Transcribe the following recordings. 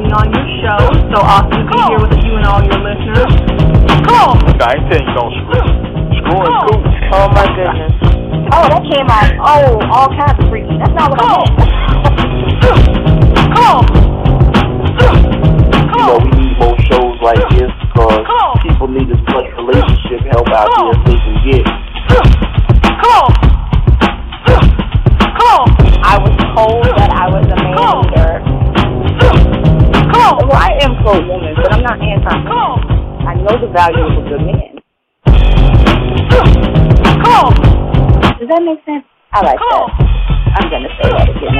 me on your show. So awesome to be here with you and all your listeners. Cool. I ain't saying you don't screw. Screwing cool. Oh my goodness. Oh, that came out. Oh, all kinds of freaky. That's not what I meant. Cool. You know, we need more shows like this because people need as much relationship help out here as they can get. Cool. Cool. I was told that I was a man leader. Well, I am pro-woman, but I'm not anti-woman. I know the value of a good man. Does that make sense? I like that. I'm going to say that again.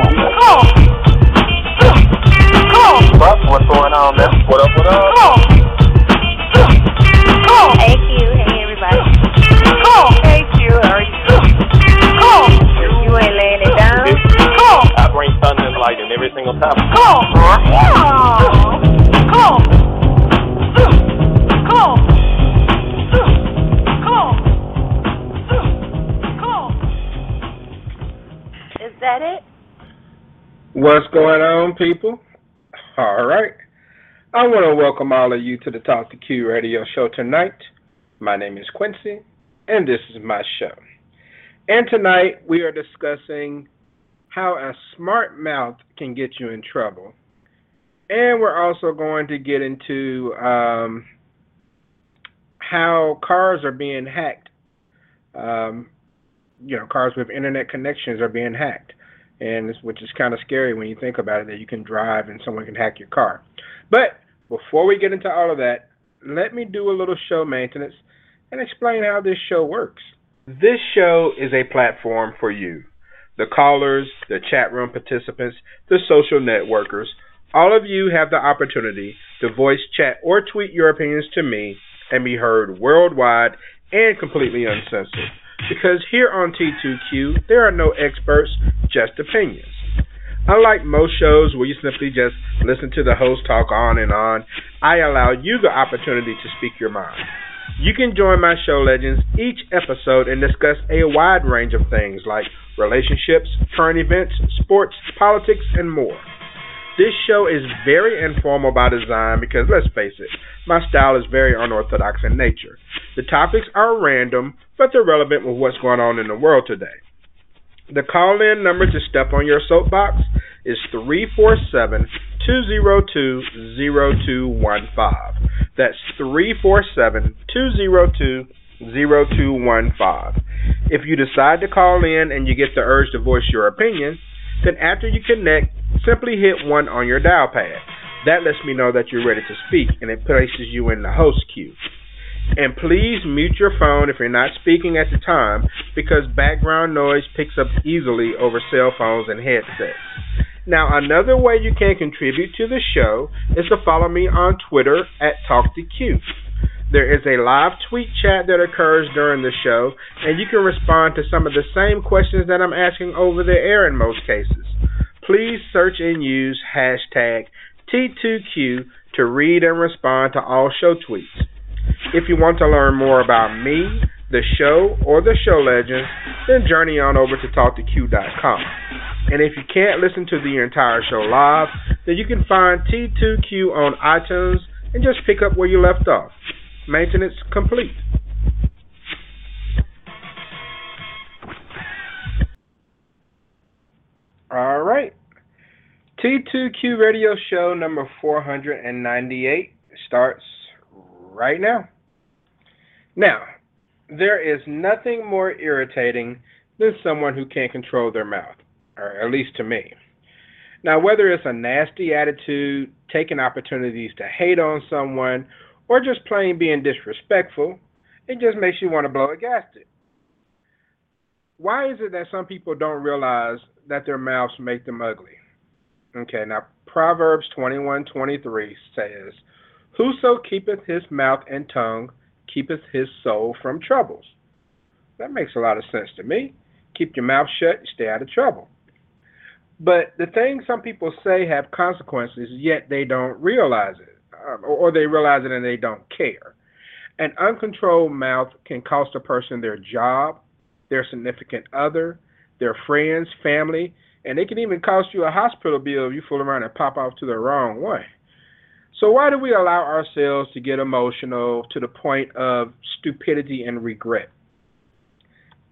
What's going on there? What up, what up? Hey, Q. Hey, everybody. Hey, Q. How are you? You ain't laying it down. I bring thunder and lightning every single time. Is that it? What's going on, people? All right. I want to welcome all of you to the Talk to Q Radio Show tonight. My name is Quincy, and this is my show. And tonight we are discussing how a smart mouth can get you in trouble. And we're also going to get into how cars are being hacked. You know, cars with internet connections are being hacked, and which is kind of scary when you think about it, that you can drive and someone can hack your car. But before we get into all of that, let me do a little show maintenance and explain how this show works. This show is a platform for you. The callers, the chat room participants, the social networkers, all of you have the opportunity to voice, chat, or tweet your opinions to me and be heard worldwide and completely uncensored. Because here on T2Q, there are no experts, just opinions. Unlike most shows where you simply just listen to the host talk on and on, I allow you the opportunity to speak your mind. You can join my Show Legends each episode and discuss a wide range of things like relationships, current events, sports, politics, and more. This show is very informal by design because, let's face it, my style is very unorthodox in nature. The topics are random, but they're relevant with what's going on in the world today. The call-in number to step on your soapbox is 347-202-0215. That's 347-202-0215. If you decide to call in and you get the urge to voice your opinion, then after you connect, simply hit 1 on your dial pad. That lets me know that you're ready to speak, and it places you in the host queue. And please mute your phone if you're not speaking at the time, because background noise picks up easily over cell phones and headsets. Now, another way you can contribute to the show is to follow me on Twitter at TalkToQ. There is a live tweet chat that occurs during the show, and you can respond to some of the same questions that I'm asking over the air in most cases. Please search and use hashtag T2Q to read and respond to all show tweets. If you want to learn more about me, the show, or the Show Legends, then journey on over to talktoq.com. And if you can't listen to the entire show live, then you can find T2Q on iTunes and just pick up where you left off. Maintenance complete. All right. T2Q Radio Show number 498 starts right now. Now, there is nothing more irritating than someone who can't control their mouth, or at least to me. Now, whether it's a nasty attitude, taking opportunities to hate on someone, or just plain being disrespectful, it just makes you want to blow a gasket. Why is it that some people don't realize that their mouths make them ugly? Okay, now Proverbs 21:23 says, "Whoso keepeth his mouth and tongue keepeth his soul from troubles." That makes a lot of sense to me. Keep your mouth shut, you stay out of trouble. But the things some people say have consequences, yet they don't realize it, or they realize it and they don't care. An uncontrolled mouth can cost a person their job, their significant other, their friends, family, and it can even cost you a hospital bill if you fool around and pop off to the wrong one. So why do we allow ourselves to get emotional to the point of stupidity and regret?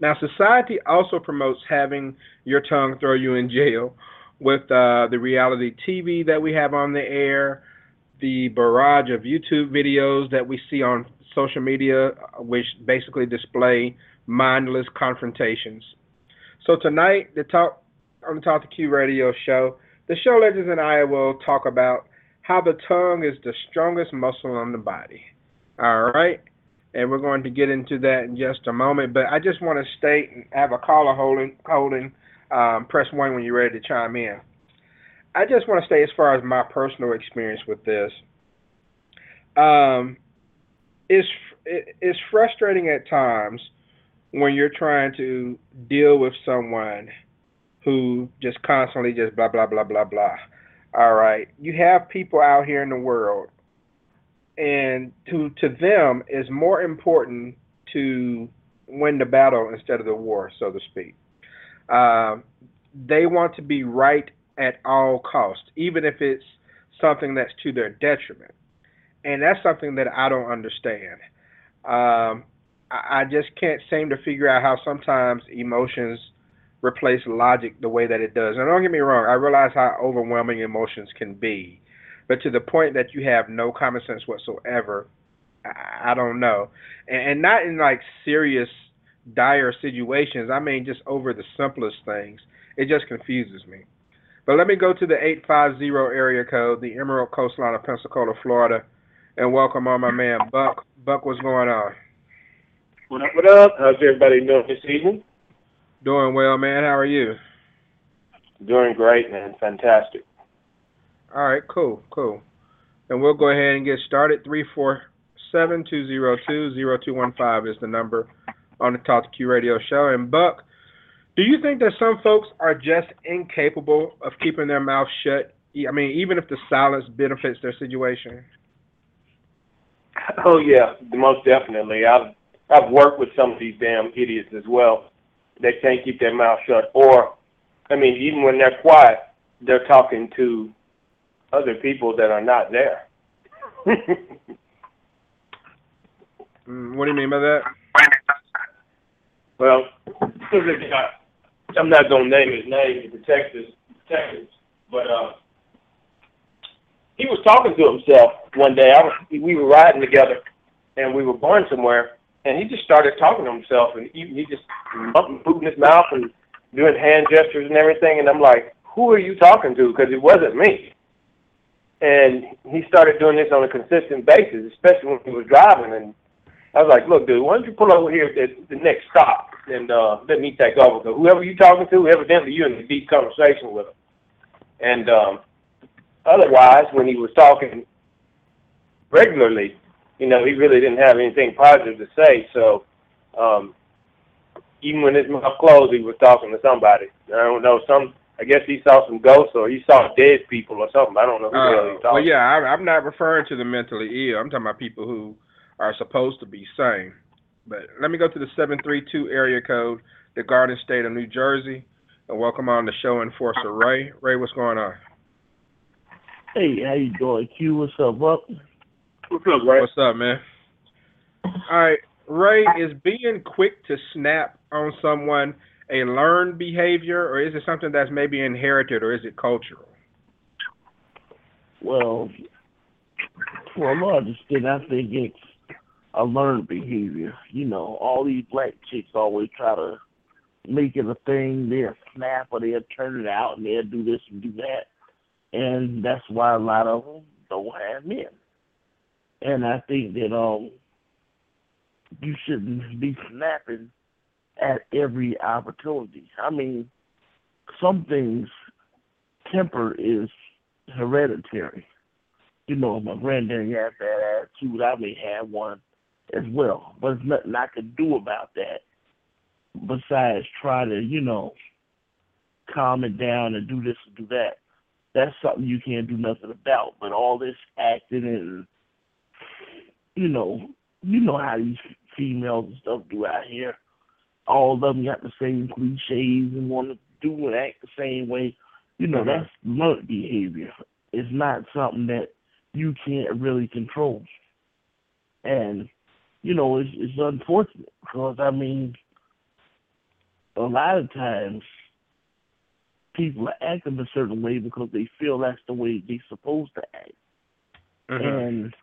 Now, society also promotes having your tongue throw you in jail with the reality TV that we have on the air, the barrage of YouTube videos that we see on social media, which basically display mindless confrontations. So tonight, on the Talk 2 Q Radio Show, the Show Legends and I will talk about how the tongue is the strongest muscle on the body. All right? And we're going to get into that in just a moment. But I just want to state and have a caller holding press 1 when you're ready to chime in. I just want to state as far as my personal experience with this. It's frustrating at times when you're trying to deal with someone who just constantly just blah, blah, blah, blah, blah. All right. You have people out here in the world, and to them, it's more important to win the battle instead of the war, so to speak. They want to be right at all costs, even if it's something that's to their detriment. And that's something that I don't understand. I just can't seem to figure out how sometimes emotions replace logic the way that it does. And don't get me wrong, I realize how overwhelming emotions can be. But to the point that you have no common sense whatsoever, I don't know. And not in like serious, dire situations. I mean, just over the simplest things. It just confuses me. But let me go to the 850 area code, the Emerald Coastline of Pensacola, Florida, and welcome on my man, Buck. Buck, what's going on? What up, what up? How's everybody doing this evening? Doing well, man. How are you? Doing great, man. Fantastic. All right, cool, cool. And we'll go ahead and get started. 347-202-0215 is the number on the Talk 2 Q Radio Show. And, Buck, do you think that some folks are just incapable of keeping their mouth shut? I mean, even if the silence benefits their situation? Oh, yeah, most definitely. I've worked with some of these damn idiots as well. They can't keep their mouth shut. Or, I mean, even when they're quiet, they're talking to other people that are not there. What do you mean by that? Well, I'm not going to name his name to protect his detectives, but he was talking to himself one day. We were riding together, and we were going somewhere, and he just started talking to himself, and he just putting his mouth and doing hand gestures and everything, and I'm like, who are you talking to? Because it wasn't me. And he started doing this on a consistent basis, especially when he was driving. And I was like, look, dude, why don't you pull over here at the next stop and let me take over? Because whoever you're talking to, evidently you're in a deep conversation with him. And otherwise, when he was talking regularly, you know, he really didn't have anything positive to say. So even when his mouth closed, he was talking to somebody. I don't know, I guess he saw some ghosts or he saw dead people or something. I don't know who the hell he talked about. Well, yeah, I'm not referring to the mentally ill. I'm talking about people who are supposed to be sane. But let me go to the 732 area code, the Garden State of New Jersey, and welcome on the show, Enforcer Ray. Ray, what's going on? Hey, how you doing, Q? What's up, Buck? What's up, Ray? What's up, man? All right, Ray, is being quick to snap on someone a learned behavior, or is it something that's maybe inherited, or is it cultural? Well, for a large extent, I think it's a learned behavior. You know, all these black chicks always try to make it a thing. They'll snap, or they'll turn it out, and they'll do this and do that. And that's why a lot of them don't have men. And I think that you shouldn't be snapping at every opportunity. I mean, some things temper is hereditary. You know, if my granddaddy had that attitude, I may have one as well. But there's nothing I could do about that besides try to, you know, calm it down and do this and do that. That's something you can't do nothing about. But all this acting and, you know how these females and stuff do out here. All of them got the same cliches and want to do and act the same way. You know, that's learned behavior. It's not something that you can't really control. And, you know, it's unfortunate because, I mean, a lot of times people are acting a certain way because they feel that's the way they're supposed to act. Mm-hmm. And,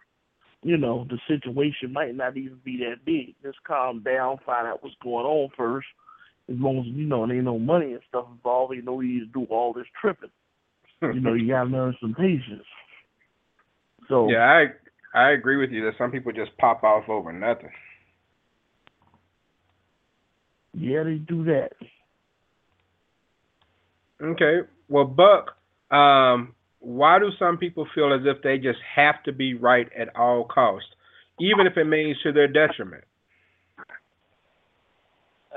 you know, the situation might not even be that big. Just calm down, find out what's going on first. As long as, you know, there ain't no money and stuff involved, ain't no need to do all this tripping. You know, you got to learn some patience. So yeah, I agree with you that some people just pop off over nothing. Yeah, they do that. Okay. Well, Buck, why do some people feel as if they just have to be right at all costs, even if it means to their detriment?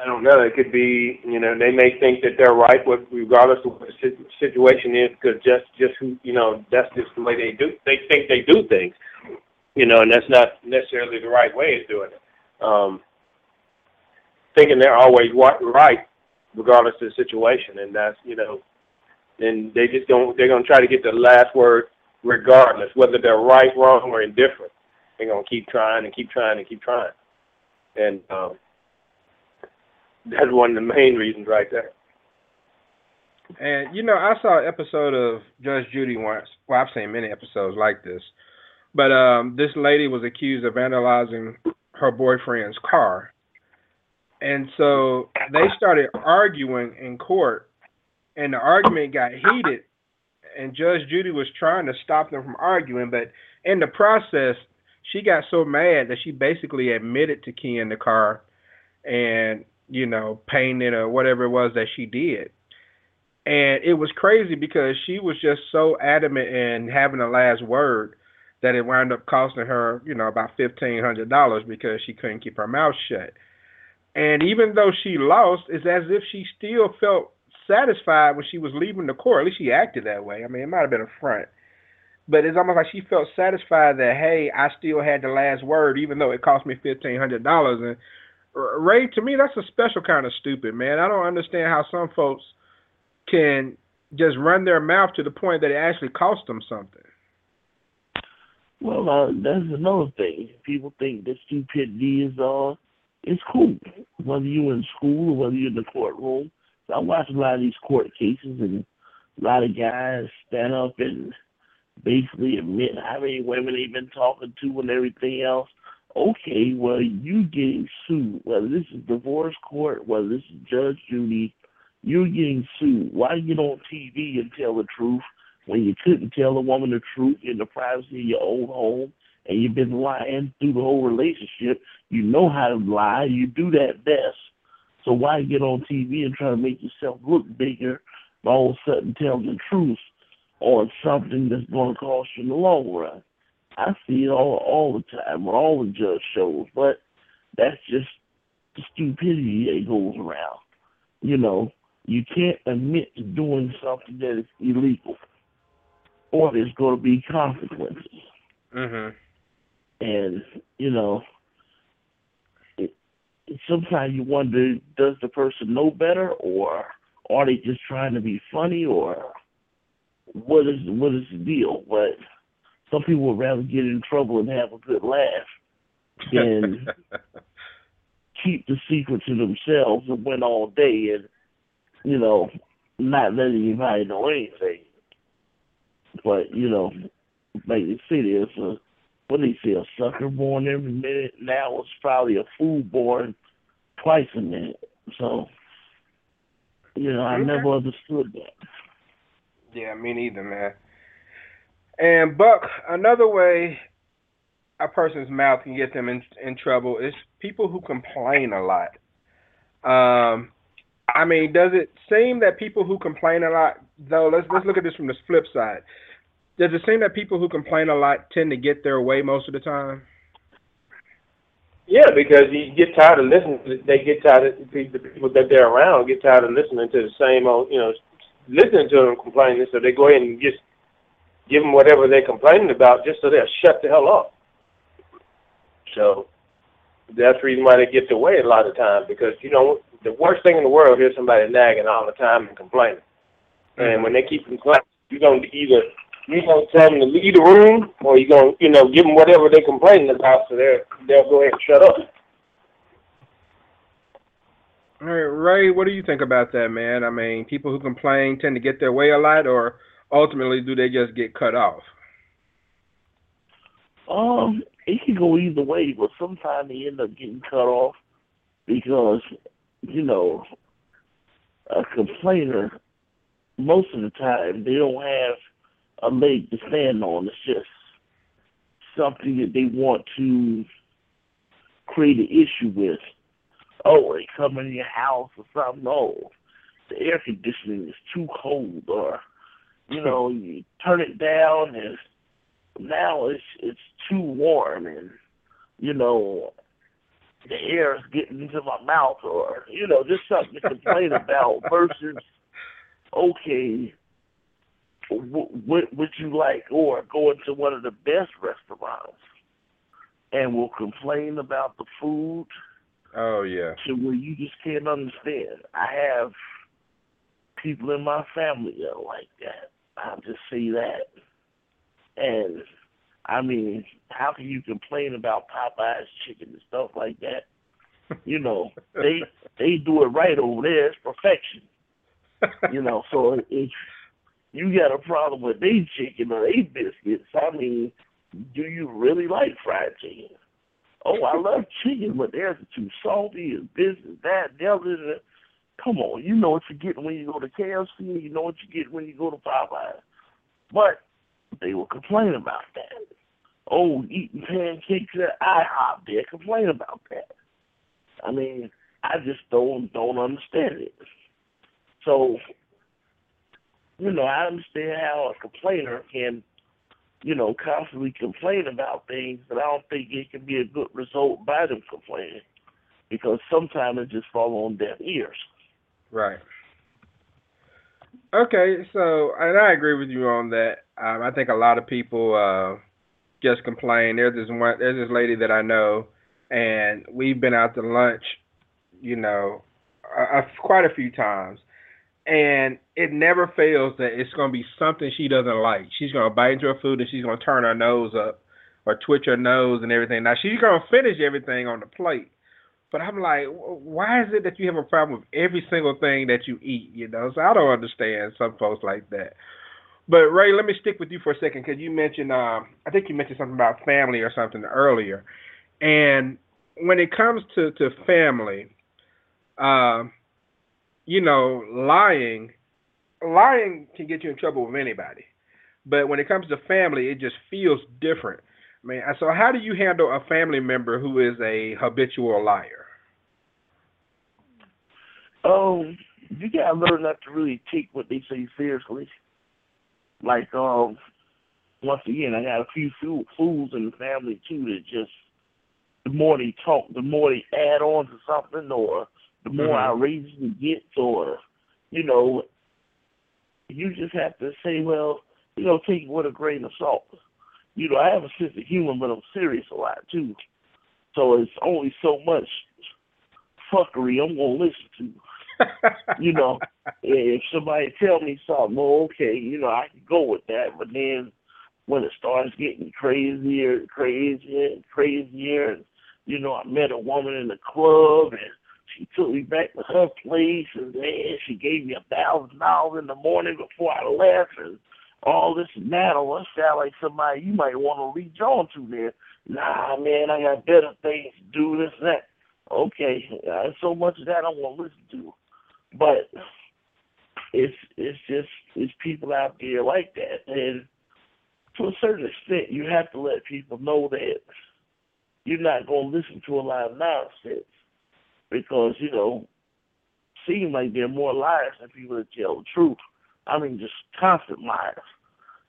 I don't know. It could be, you know, they may think that they're right regardless of what the situation is because just who, you know, that's just the way they do. They think they do things, you know, and that's not necessarily the right way of doing it. Thinking they're always right regardless of the situation, and that's, you know, and they just don't, they're going to try to get the last word regardless, whether they're right, wrong, or indifferent. They're going to keep trying and keep trying and keep trying. And, that's one of the main reasons right there. And, you know, I saw an episode of Judge Judy once. Well, I've seen many episodes like this. But this lady was accused of vandalizing her boyfriend's car. And so they started arguing in court, and the argument got heated, and Judge Judy was trying to stop them from arguing. But in the process, she got so mad that she basically admitted to keying the car and, you know, painting or whatever it was that she did. And it was crazy because she was just so adamant in having the last word that it wound up costing her, you know, about $1,500 because she couldn't keep her mouth shut. And even though she lost, it's as if she still felt satisfied when she was leaving the court. At least she acted that way. I mean, it might have been a front. But it's almost like she felt satisfied that, hey, I still had the last word, even though it cost me $1,500. And Ray, to me, that's a special kind of stupid, man. I don't understand how some folks can just run their mouth to the point that it actually costs them something. Well, that's another thing. People think that stupidity is it's cool, whether you're in school or whether you're in the courtroom. So I watch a lot of these court cases, and a lot of guys stand up and basically admit how many women they've been talking to and everything else. Okay, well, you getting sued. Whether this is divorce court, whether this is Judge Judy, you're getting sued. Why you get on TV and tell the truth when you couldn't tell a woman the truth in the privacy of your own home and you've been lying through the whole relationship? You know how to lie. You do that best. So why get on TV and try to make yourself look bigger by all of a sudden telling the truth on something that's going to cost you in the long run? I see it all the time on all the judge shows, but that's just the stupidity that goes around. You know, you can't admit to doing something that is illegal, or there's going to be consequences. Mm-hmm. And, you know, sometimes you wonder, does the person know better, or are they just trying to be funny, or what is the deal? But some people would rather get in trouble and have a good laugh than keep the secret to themselves and win all day and, you know, not let anybody know anything. But, you know, like they say, there's a sucker born every minute. Now it's probably a fool born twice a minute. So, you know, I never understood that. Yeah, me neither, man. And, Buck, another way a person's mouth can get them in trouble is people who complain a lot. I mean, does it seem that people who complain a lot no, let's look at this from the flip side. Does it seem that people who complain a lot tend to get their way most of the time? Yeah, because you get tired of listening. They get tired of the people that they're around. Get tired of listening to the same old, you know, listening to them complaining. So they go ahead and just give them whatever they're complaining about, just so they'll shut the hell up. So that's the reason why they get their way a lot of times. Because you know, the worst thing in the world is somebody nagging all the time and complaining. Mm-hmm. And when they keep complaining, you're gonna either tell them to leave the room, or you're going to, you know, give them whatever they're complaining about, so they'll go ahead and shut up. All right, Ray, what do you think about that, man? I mean, people who complain tend to get their way a lot, or ultimately do they just get cut off? It can go either way, but sometimes they end up getting cut off because, you know, a complainer, most of the time, they don't have a leg to stand on. It's just something that they want to create an issue with. Oh, they come in your house or something. Oh, the air conditioning is too cold, or you know, you turn it down and now it's too warm, and you know, the air is getting into my mouth, or you know, just something to complain about. Versus, okay, what would you like? Or going to one of the best restaurants and will complain about the food. Oh, yeah. To where you just can't understand. I have people in my family that are like that. I'll just say that. And, I mean, how can you complain about Popeye's chicken and stuff like that? You know, they do it right over there. It's perfection. You know, so it's... You got a problem with they chicken or they biscuits. I mean, do you really like fried chicken? Oh, I love chicken, but they're too salty and this and that. Come on, you know what you're getting when you go to KFC. You know what you get when you go to Popeye's. But they will complain about that. Oh, eating pancakes at IHOP, they'll complain about that. I mean, I just don't understand it. So... You know, I understand how a complainer can, you know, constantly complain about things, but I don't think it can be a good result by them complaining, because sometimes it just falls on deaf ears. Right. Okay, so, and I agree with you on that. I think a lot of people just complain. There's this lady that I know, and we've been out to lunch, you know, quite a few times. And it never fails that it's going to be something she doesn't like. She's going to bite into her food, and she's going to turn her nose up or twitch her nose and everything. Now, she's going to finish everything on the plate. But I'm like, why is it that you have a problem with every single thing that you eat? You know, so I don't understand some folks like that. But, Ray, let me stick with you for a second, because you mentioned, I think you mentioned something about family or something earlier. And when it comes to family, you know, lying can get you in trouble with anybody. But when it comes to family, it just feels different. I mean, so how do you handle a family member who is a habitual liar? You got to learn not to really take what they say seriously. Like, once again, I got a few fools in the family, too, that just, the more they talk, the more they add on to something, or the more outrageous it gets, or, you know, you just have to say, well, you know, take it with a grain of salt. You know, I have a sense of humor, but I'm serious a lot, too. So it's only so much fuckery I'm going to listen to. You know, if somebody tell me something, well, okay, you know, I can go with that. But then when it starts getting crazier and crazier and crazier, and, you know, I met a woman in the club, and she took me back to her place, and then she gave me $1,000 in the morning before I left, and all this and that. Oh, that sound like somebody you might want to reach on to there. Nah, man, I got better things to do, this and that. Okay, there's so much of that I want to listen to. But it's people out there like that. And to a certain extent, you have to let people know that you're not going to listen to a lot of nonsense. Because, you know, seem like they're more liars than people that tell the truth. I mean, just constant lies.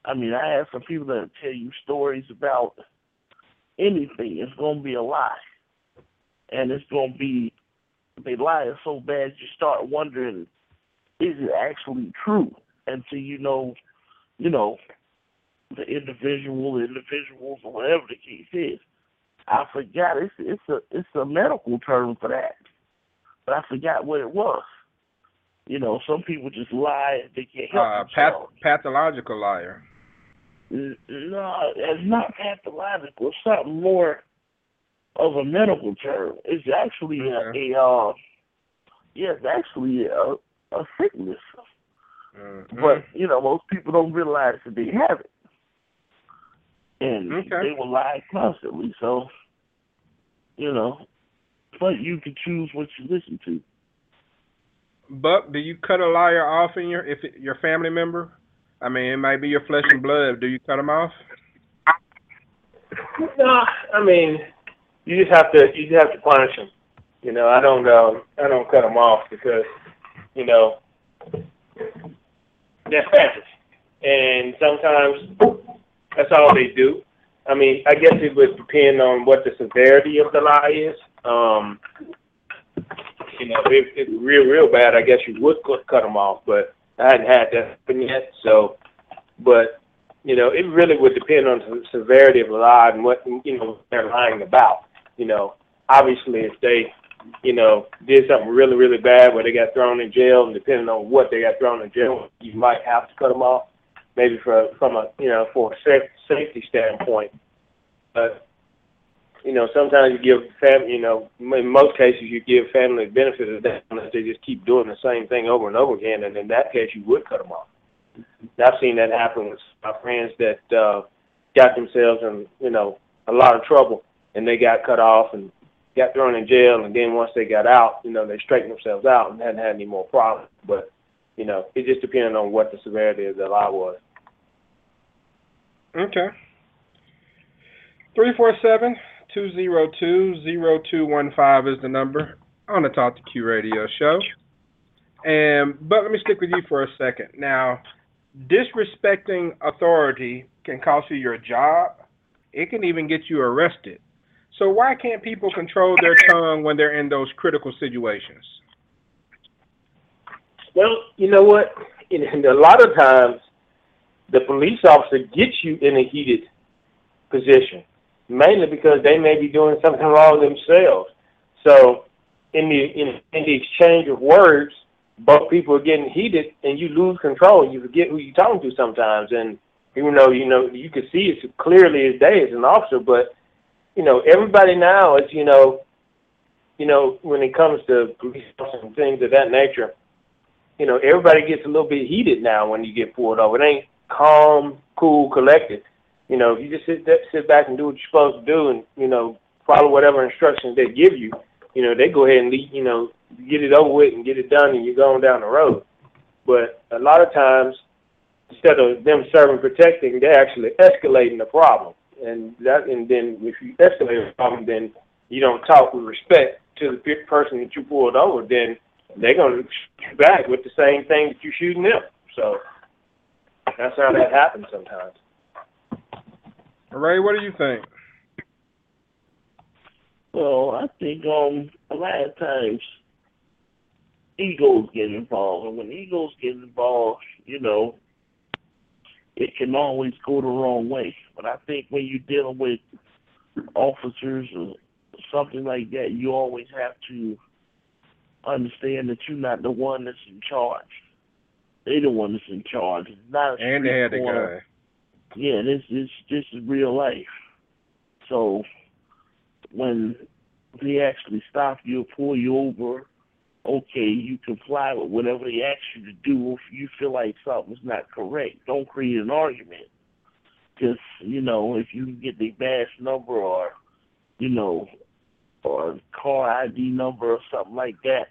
I mean, I have some people that tell you stories about anything. It's going to be a lie. And it's going to be, they lie is so bad you start wondering, is it actually true? Until you know, the individuals, or whatever the case is. I forgot, it's a medical term for that. But I forgot what it was. You know, some people just lie. They can't help themselves. Pathological liar. No, it's not pathological. It's something more of a medical term. It's actually a sickness. Mm-hmm. But, you know, most people don't realize that they have it. And they will lie constantly. So, you know, but you can choose what you listen to. Buck, do you cut a liar off in your family member? I mean, it might be your flesh and blood. Do you cut them off? No, I mean, you just have to punish them. You know, I don't cut them off because, you know, they're fantasies, and sometimes that's all they do. I mean, I guess it would depend on what the severity of the lie is. You know, if it's real bad, I guess you would cut them off, but I hadn't had that happen yet. So, but, you know, it really would depend on the severity of the lie and what, you know, they're lying about. You know, obviously if they, you know, did something really, really bad where they got thrown in jail, and depending on what they got thrown in jail, you might have to cut them off, maybe for a safety standpoint. But, you know, sometimes you give family, you know, in most cases you give family the benefit of that unless they just keep doing the same thing over and over again, and in that case you would cut them off. I've seen that happen with my friends that got themselves in, you know, a lot of trouble, and they got cut off and got thrown in jail, and then once they got out, you know, they straightened themselves out and hadn't had any more problems. But, you know, it just depended on what the severity of the lie was. Okay. 347 202-0215 is the number on the Talk to Q Radio show. But let me stick with you for a second. Now, disrespecting authority can cost you your job. It can even get you arrested. So why can't people control their tongue when they're in those critical situations? Well, you know what? In a lot of times, the police officer gets you in a heated position, mainly because they may be doing something wrong themselves. So in the exchange of words, both people are getting heated, and you lose control, and you forget who you're talking to sometimes. And you know, you can see it clearly as day as an officer, but you know, everybody now is, you know, when it comes to police and things of that nature, you know, everybody gets a little bit heated now when you get pulled over. It ain't calm, cool, collected. You know, you just sit back and do what you're supposed to do, and you know, follow whatever instructions they give you. You know, they go ahead and you know, get it over with and get it done, and you're going down the road. But a lot of times, instead of them serving protecting, they're actually escalating the problem. And then if you escalate the problem, then you don't talk with respect to the person that you pulled over. Then they're going to shoot you back with the same thing that you're shooting them. So that's how that happens sometimes. Ray, what do you think? Well, I think a lot of times egos get involved. And when egos get involved, you know, it can always go the wrong way. But I think when you're dealing with officers or something like that, you always have to understand that you're not the one that's in charge. They're the one that's in charge. And they had a guy. Yeah, this is real life. So when they actually stop you or pull you over, okay, you comply with whatever they ask you to do. If you feel like something's not correct, don't create an argument. Because, you know, if you can get their badge number or, you know, or car ID number or something like that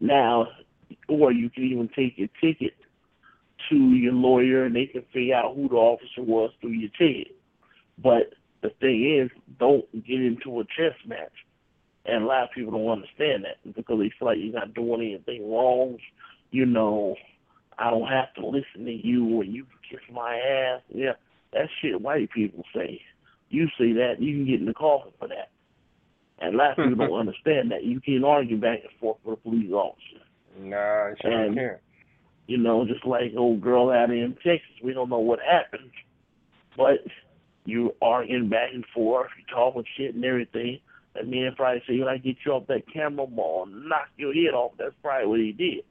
now, or you can even take your ticket to your lawyer, and they can figure out who the officer was through your ticket. But the thing is, don't get into a chess match. And a lot of people don't understand that because they feel like you're not doing anything wrong. You know, I don't have to listen to you, or you can kiss my ass. Yeah, that shit white people say. You say that, you can get in the coffin for that. And black people don't understand that. You can't argue back and forth with a police officer. Nah, I sure can't. You know, just like old girl out in Texas, we don't know what happened, but you arguing back and forth, you talking shit and everything. And me and probably say, when I get you off that camera ball and knock your head off, that's probably what he did.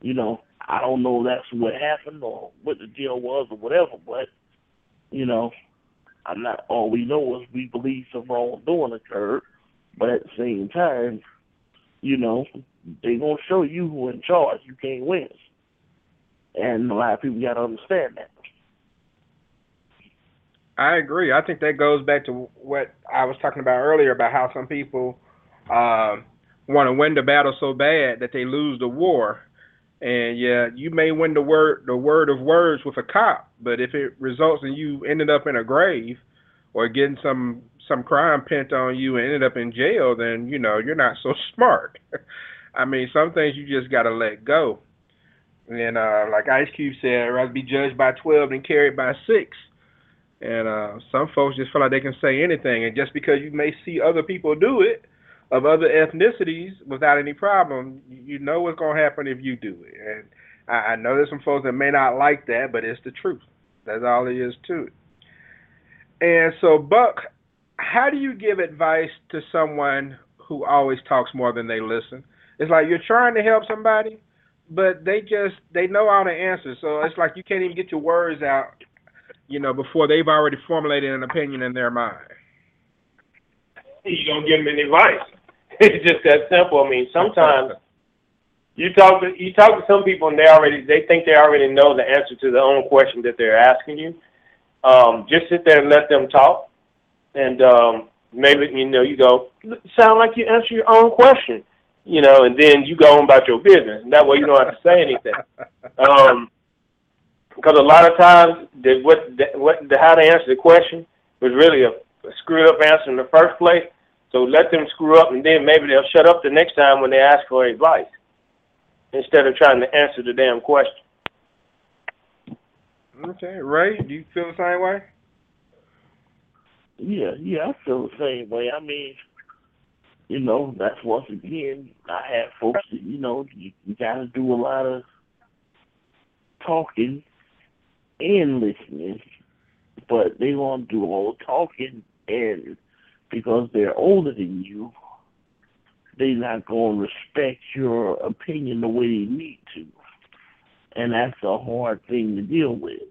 You know, I don't know if that's what happened or what the deal was or whatever, but, you know, I'm not, all we know is we believe some wrongdoing occurred, but at the same time, you know, they going to show you who in charge. You can't win. And a lot of people got to understand that. I agree. I think that goes back to what I was talking about earlier about how some people want to win the battle so bad that they lose the war. And yeah, you may win the word of words with a cop, but if it results in you ended up in a grave or getting some crime pent on you and ended up in jail, then you know you're not so smart. I mean, some things you just got to let go. And like Ice Cube said, I'd rather be judged by 12 than carried by 6. And some folks just feel like they can say anything. And just because you may see other people do it of other ethnicities without any problem, you know what's going to happen if you do it. And I know there's some folks that may not like that, but it's the truth. That's all it is to it. And so, Buck, how do you give advice to someone who always talks more than they listen? It's like you're trying to help somebody, but they know all the answers. So it's like you can't even get your words out, you know, before they've already formulated an opinion in their mind. You don't give them any advice. It's just that simple. I mean, sometimes you talk to some people and they think they already know the answer to their own question that they're asking you. Just sit there and let them talk, and maybe you go sound like you answer your own question, you know, and then you go on about your business. And that way you don't have to say anything. Because a lot of times, how they answer the question was really a screwed up answer in the first place. So let them screw up, and then maybe they'll shut up the next time when they ask for advice, instead of trying to answer the damn question. Okay, Ray, do you feel the same way? Yeah, I feel the same way. I mean, you know, that's once again, I have folks that, you know, you got to do a lot of talking and listening, but they want to do all talking, and because they're older than you, they're not going to respect your opinion the way they need to, and that's a hard thing to deal with.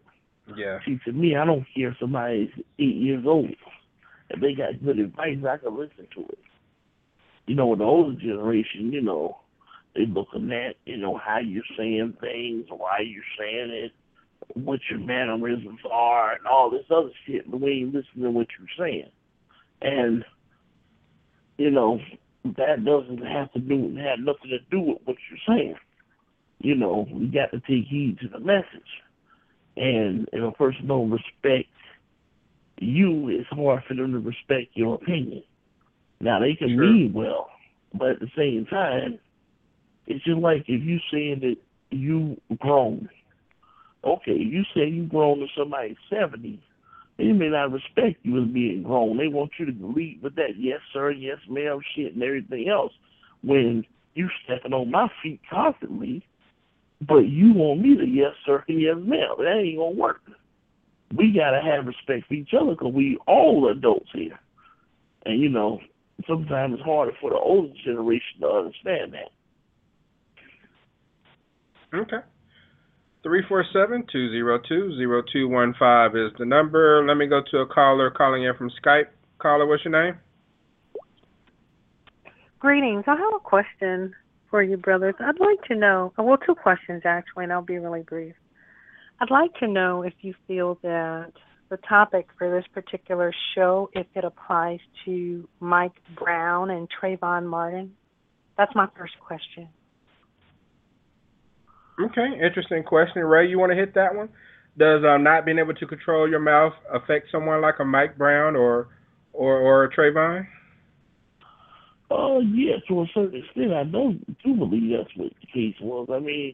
Yeah. See, to me, I don't care if somebody's 8 years old. If they got good advice, I can listen to it. You know, with the older generation, you know, they looking at, you know, how you're saying things, why you're saying it, what your mannerisms are, and all this other shit, the way you listen to what you're saying. And, you know, that doesn't have nothing to do with what you're saying. You know, you got to take heed to the message. And if a person don't respect you, it's hard for them to respect your opinion. Now, they can mean well, but at the same time, it's just like if you saying that you grown. Okay, you say you grown to somebody's 70, they may not respect you as being grown. They want you to lead with that yes, sir, yes, ma'am shit and everything else, when you stepping on my feet constantly, but you want me to yes, sir, and yes, ma'am. That ain't going to work. We got to have respect for each other because we all adults here. And, you know, sometimes it's harder for the older generation to understand that. Okay. 347-202-0215 is the number. Let me go to a caller calling in from Skype. Caller, what's your name? Greetings. I have a question for you, brothers. I'd like to know, well, two questions, actually, and I'll be really brief. I'd like to know if you feel that the topic for this particular show, if it applies to Mike Brown and Trayvon Martin. That's my first question. Okay, interesting question. Ray, you want to hit that one? Does not being able to control your mouth affect someone like a Mike Brown or a Trayvon? Yeah, to a certain extent, I do believe that's what the case was. I mean,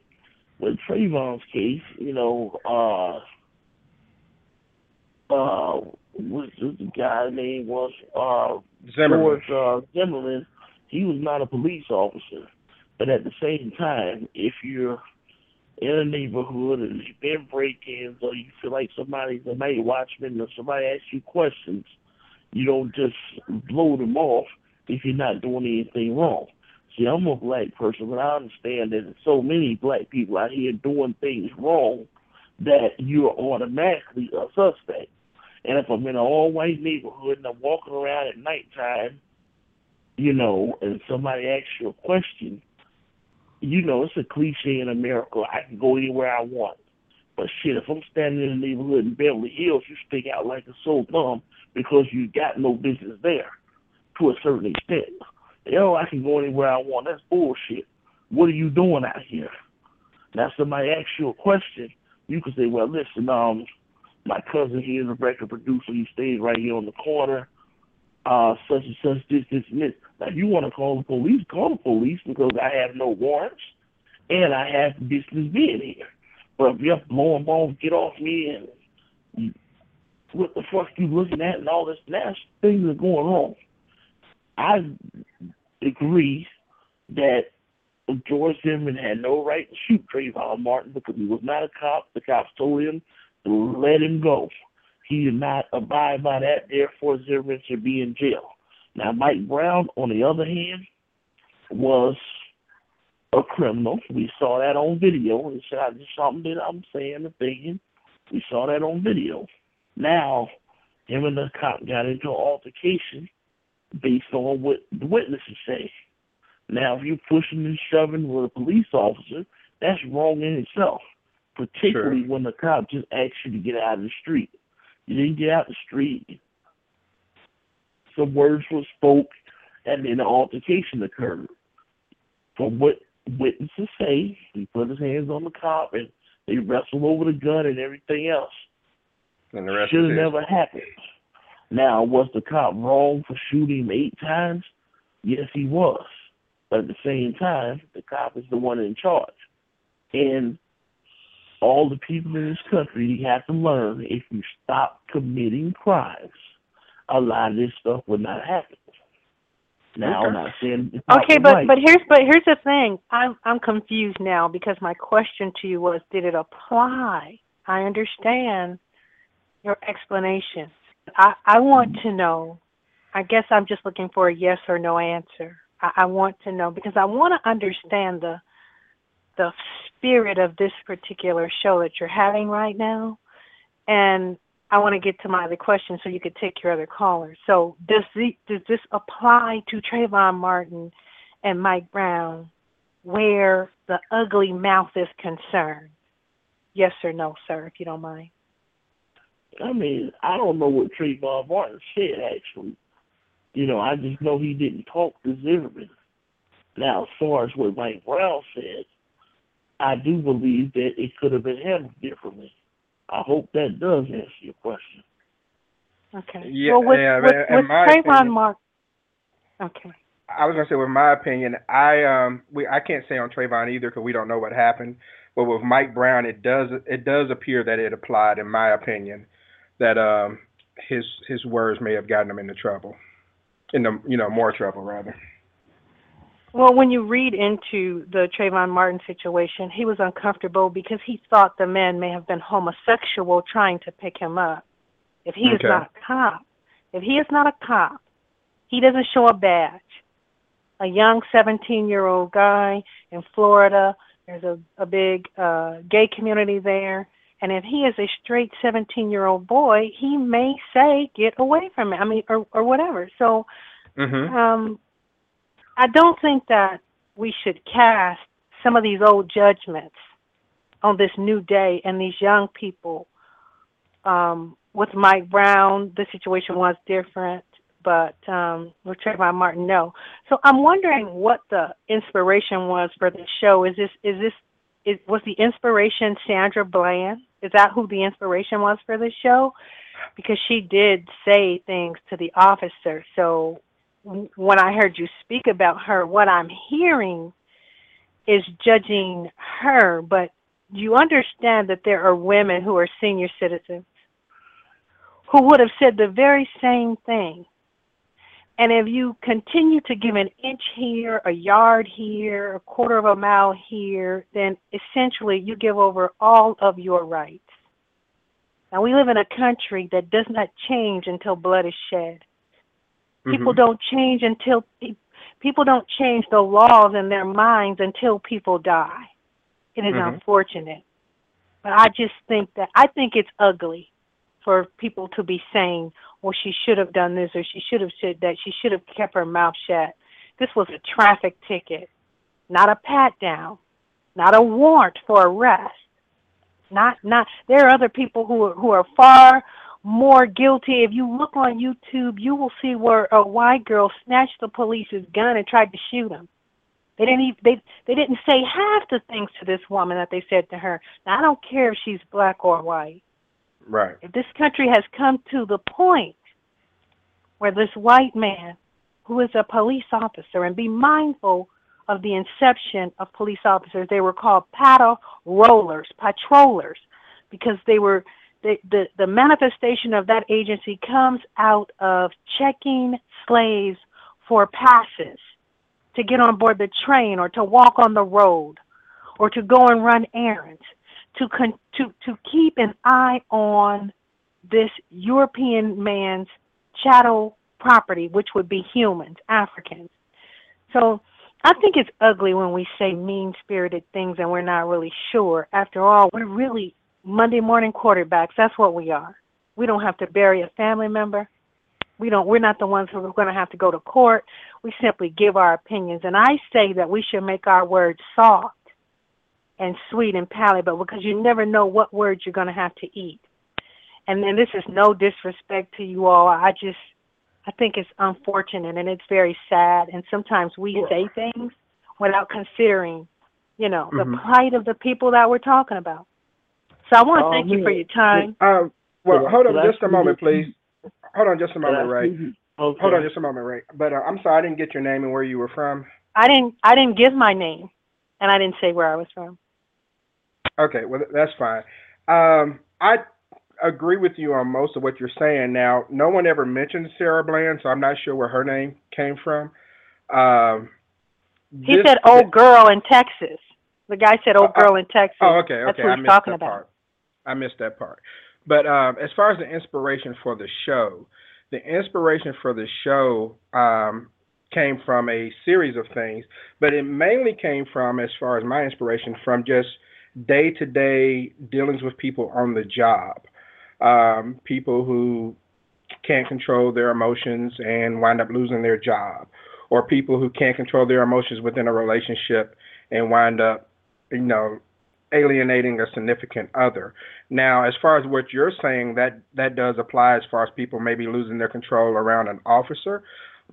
with Trayvon's case, you know, which is the guy named was Zimmerman. George Zimmerman. He was not a police officer, but at the same time, if you're in a neighborhood and you've been break-ins, or you feel like somebody's a night watchman, or somebody asks you questions, you don't just blow them off if you're not doing anything wrong. See, I'm a black person, but I understand that there's so many black people out here doing things wrong that you're automatically a suspect. And if I'm in an all-white neighborhood and I'm walking around at nighttime, you know, and somebody asks you a question, you know, it's a cliche in America. I can go anywhere I want. But shit, if I'm standing in the neighborhood in Beverly Hills, you stick out like a sore thumb because you got no business there to a certain extent. You know, I can go anywhere I want. That's bullshit. What are you doing out here? Now, if somebody asks you a question, you can say, well, listen, my cousin, he is a record producer. He stays right here on the corner. Such and such, this, and this. Now, if you want to call the police because I have no warrants and I have business being here. But if you're blowing balls, get off me and what the fuck you looking at and all this nasty things are going on. I agree that George Zimmerman had no right to shoot Trayvon Martin because he was not a cop. The cops told him to let him go. He did not abide by that. Therefore, Zimmerman should be in jail. Now, Mike Brown, on the other hand, was a criminal. We saw that on video. It's something that I'm saying and thinking. We saw that on video. Now, him and the cop got into an altercation based on what the witnesses say. Now, if you're pushing and shoving with a police officer, that's wrong in itself, particularly when the cop just asks you to get out of the street. You didn't get out the street. Some words were spoke, and then an altercation occurred. From what witnesses say, he put his hands on the cop, and they wrestled over the gun and everything else. And the rest should have never happened. Now, was the cop wrong for shooting him 8 times? Yes, he was. But at the same time, the cop is the one in charge. And all the people in this country have to learn, if you stop committing crimes, a lot of this stuff would not happen. Now, I'm not saying it's not right. but here's the thing. I'm confused now because my question to you was, did it apply? I understand your explanation. I want to know. I guess I'm just looking for a yes or no answer. I want to know because I want to understand the spirit of this particular show that you're having right now, and I want to get to my other question so you could take your other callers. So does this apply to Trayvon Martin and Mike Brown where the ugly mouth is concerned? Yes or no, sir, if you don't mind. I mean, I don't know what Trayvon Martin said, actually. You know, I just know he didn't talk to Zimmerman. Now, as far as what Mike Brown said, I do believe that it could have been handled differently. I hope that does answer your question. Okay. Yeah, well, with Trayvon Martin. Okay. I was going to say, with my opinion, I can't say on Trayvon either because we don't know what happened. But with Mike Brown, it does appear that it applied, in my opinion, that his words may have gotten him into trouble, more trouble rather. Well, when you read into the Trayvon Martin situation, he was uncomfortable because he thought the man may have been homosexual trying to pick him up. If he is not a cop, he doesn't show a badge. A young 17-year-old guy in Florida, there's a big gay community there, and if he is a straight 17-year-old boy, he may say, get away from me, or whatever. So, I don't think that we should cast some of these old judgments on this new day and these young people. With Mike Brown, the situation was different, but with Trayvon Martin, no. So I'm wondering what the inspiration was for the show. Was the inspiration Sandra Bland? Is that who the inspiration was for the show? Because she did say things to the officer, so when I heard you speak about her, what I'm hearing is judging her, but do you understand that there are women who are senior citizens who would have said the very same thing? And if you continue to give an inch here, a yard here, a quarter of a mile here, then essentially you give over all of your rights. Now, we live in a country that does not change until blood is shed. People don't change until people don't change the laws in their minds until people die. It is unfortunate. But I just think that it's ugly for people to be saying, well, she should have done this, or she should have said that, she should have kept her mouth shut. This was a traffic ticket, not a pat-down, not a warrant for arrest. There are other people who are far more guilty. If you look on YouTube, you will see where a white girl snatched the police's gun and tried to shoot him. They didn't even, they didn't say half the things to this woman that they said to her. Now, I don't care if she's black or white. Right. If this country has come to the point where this white man who is a police officer, and be mindful of the inception of police officers, they were called patrollers, because they were the manifestation of that agency comes out of checking slaves for passes to get on board the train or to walk on the road or to go and run errands, to keep an eye on this European man's chattel property, which would be humans, Africans. So I think it's ugly when we say mean-spirited things and we're not really sure. After all, we're really Monday morning quarterbacks. That's what we are. We don't have to bury a family member. We're not the ones who are going to have to go to court. We simply give our opinions. And I say that we should make our words soft and sweet and palatable, because you never know what words you're going to have to eat. And then this is no disrespect to you all. I think it's unfortunate, and it's very sad. And sometimes we say things without considering, the plight of the people that we're talking about. So I want to thank you for your time. Hold on just a moment, Ray. But I'm sorry, I didn't get your name and where you were from. I didn't give my name, and I didn't say where I was from. Okay, well, that's fine. I agree with you on most of what you're saying. Now, no one ever mentioned Sarah Bland, so I'm not sure where her name came from. He said old girl in Texas. The guy said old girl in Texas. Oh, okay. That's what he's talking about. I missed that part. But as far as the inspiration for the show came from a series of things, but it mainly came from, as far as my inspiration, from just day-to-day dealings with people on the job, people who can't control their emotions and wind up losing their job, or people who can't control their emotions within a relationship and wind up, alienating a significant other. Now, as far as what you're saying, that does apply as far as people maybe losing their control around an officer,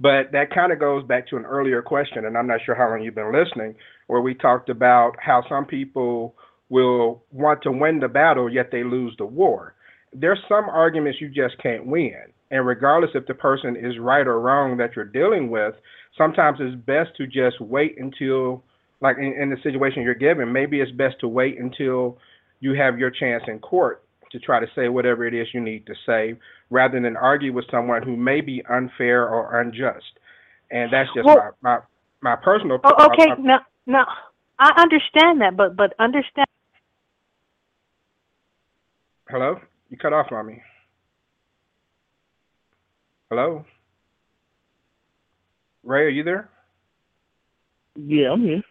but that kind of goes back to an earlier question, and I'm not sure how long you've been listening, where we talked about how some people will want to win the battle, yet they lose the war. There's some arguments you just can't win, and regardless if the person is right or wrong that you're dealing with, sometimes it's best to just wait until, like in the situation you're given, maybe it's best to wait until you have your chance in court to try to say whatever it is you need to say, rather than argue with someone who may be unfair or unjust. And that's just my personal. No, I understand that, but understand. Hello? You cut off on me. Hello? Ray, are you there? Yeah, I'm here.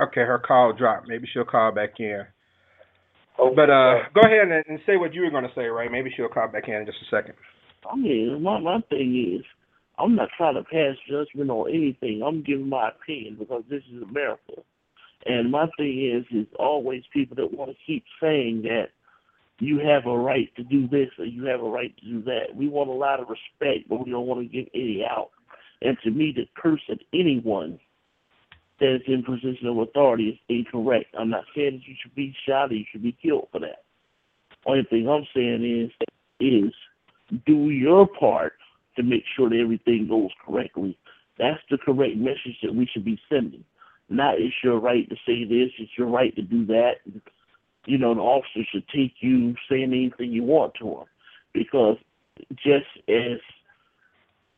Okay, her call dropped. Maybe she'll call back in. Okay. But go ahead and say what you were going to say, Ray. Maybe she'll call back in just a second. I mean, my thing is, I'm not trying to pass judgment on anything. I'm giving my opinion because this is America. And my thing is always people that want to keep saying that you have a right to do this or you have a right to do that. We want a lot of respect, but we don't want to give any out. And to me, to curse at anyone that is in position of authority is incorrect. I'm not saying that you should be shot or you should be killed for that. Only thing I'm saying is do your part to make sure that everything goes correctly That's the correct message that we should be sending. Not it's your right to say this, it's your right to do that. You know, the officer should take you saying anything you want to them. Because just as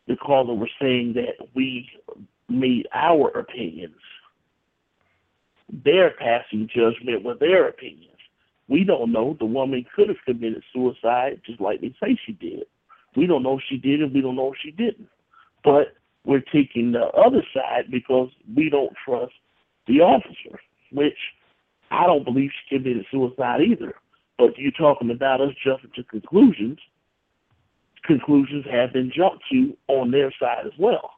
the caller was saying that we made our opinions, they're passing judgment with their opinions. We don't know. The woman could have committed suicide just like they say she did. We don't know if she did and we don't know if she didn't. But we're taking the other side because we don't trust the officer, which I don't believe she committed suicide either. But you're talking about us jumping to conclusions. Conclusions have been jumped to on their side as well.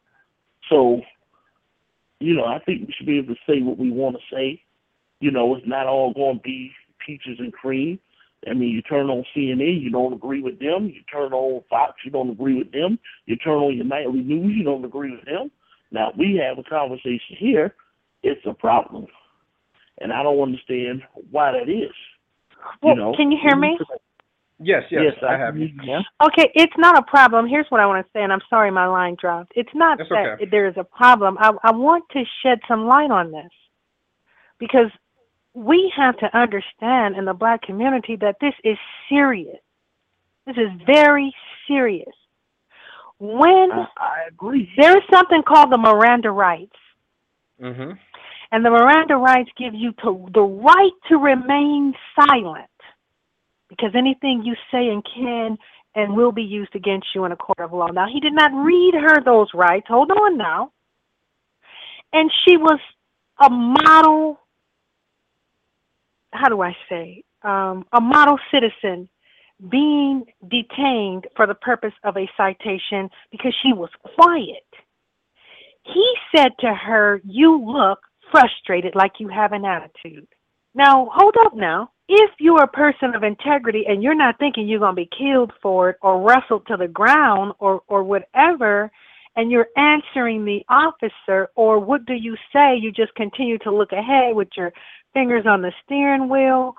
So, you know, I think we should be able to say what we want to say. You know, it's not all going to be peaches and cream. I mean, you turn on CNN, you don't agree with them. You turn on Fox, you don't agree with them. You turn on your nightly news, you don't agree with them. Now, we have a conversation here. It's a problem. And I don't understand why that is. Well, you know, can you hear me? Yes, I have you. Yeah. Okay, it's not a problem. Here's what I want to say, and I'm sorry my line dropped. It's not that there is a problem. I want to shed some light on this because we have to understand in the Black community that this is serious. This is very serious. When I agree. There is something called the Miranda rights. Mm-hmm. And the Miranda rights give you the right to remain silent because anything you say and can and will be used against you in a court of law. Now, he did not read her those rights. Hold on now. And she was a model, how do I say, a model citizen being detained for the purpose of a citation because she was quiet. He said to her, you look frustrated like you have an attitude. Now, hold up now. If you're a person of integrity and you're not thinking you're going to be killed for it or wrestled to the ground or whatever, and you're answering the officer, or what do you say? You just continue to look ahead with your fingers on the steering wheel,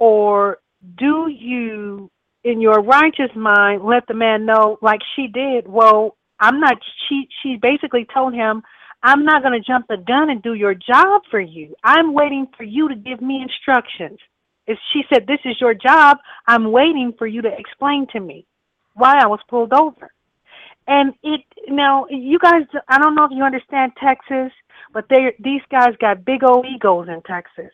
or do you, in your righteous mind, let the man know like she did? Well, I'm not, she basically told him, I'm not going to jump the gun and do your job for you. I'm waiting for you to give me instructions. She said, this is your job. I'm waiting for you to explain to me why I was pulled over. And now, you guys, I don't know if you understand Texas, but these guys got big old egos in Texas.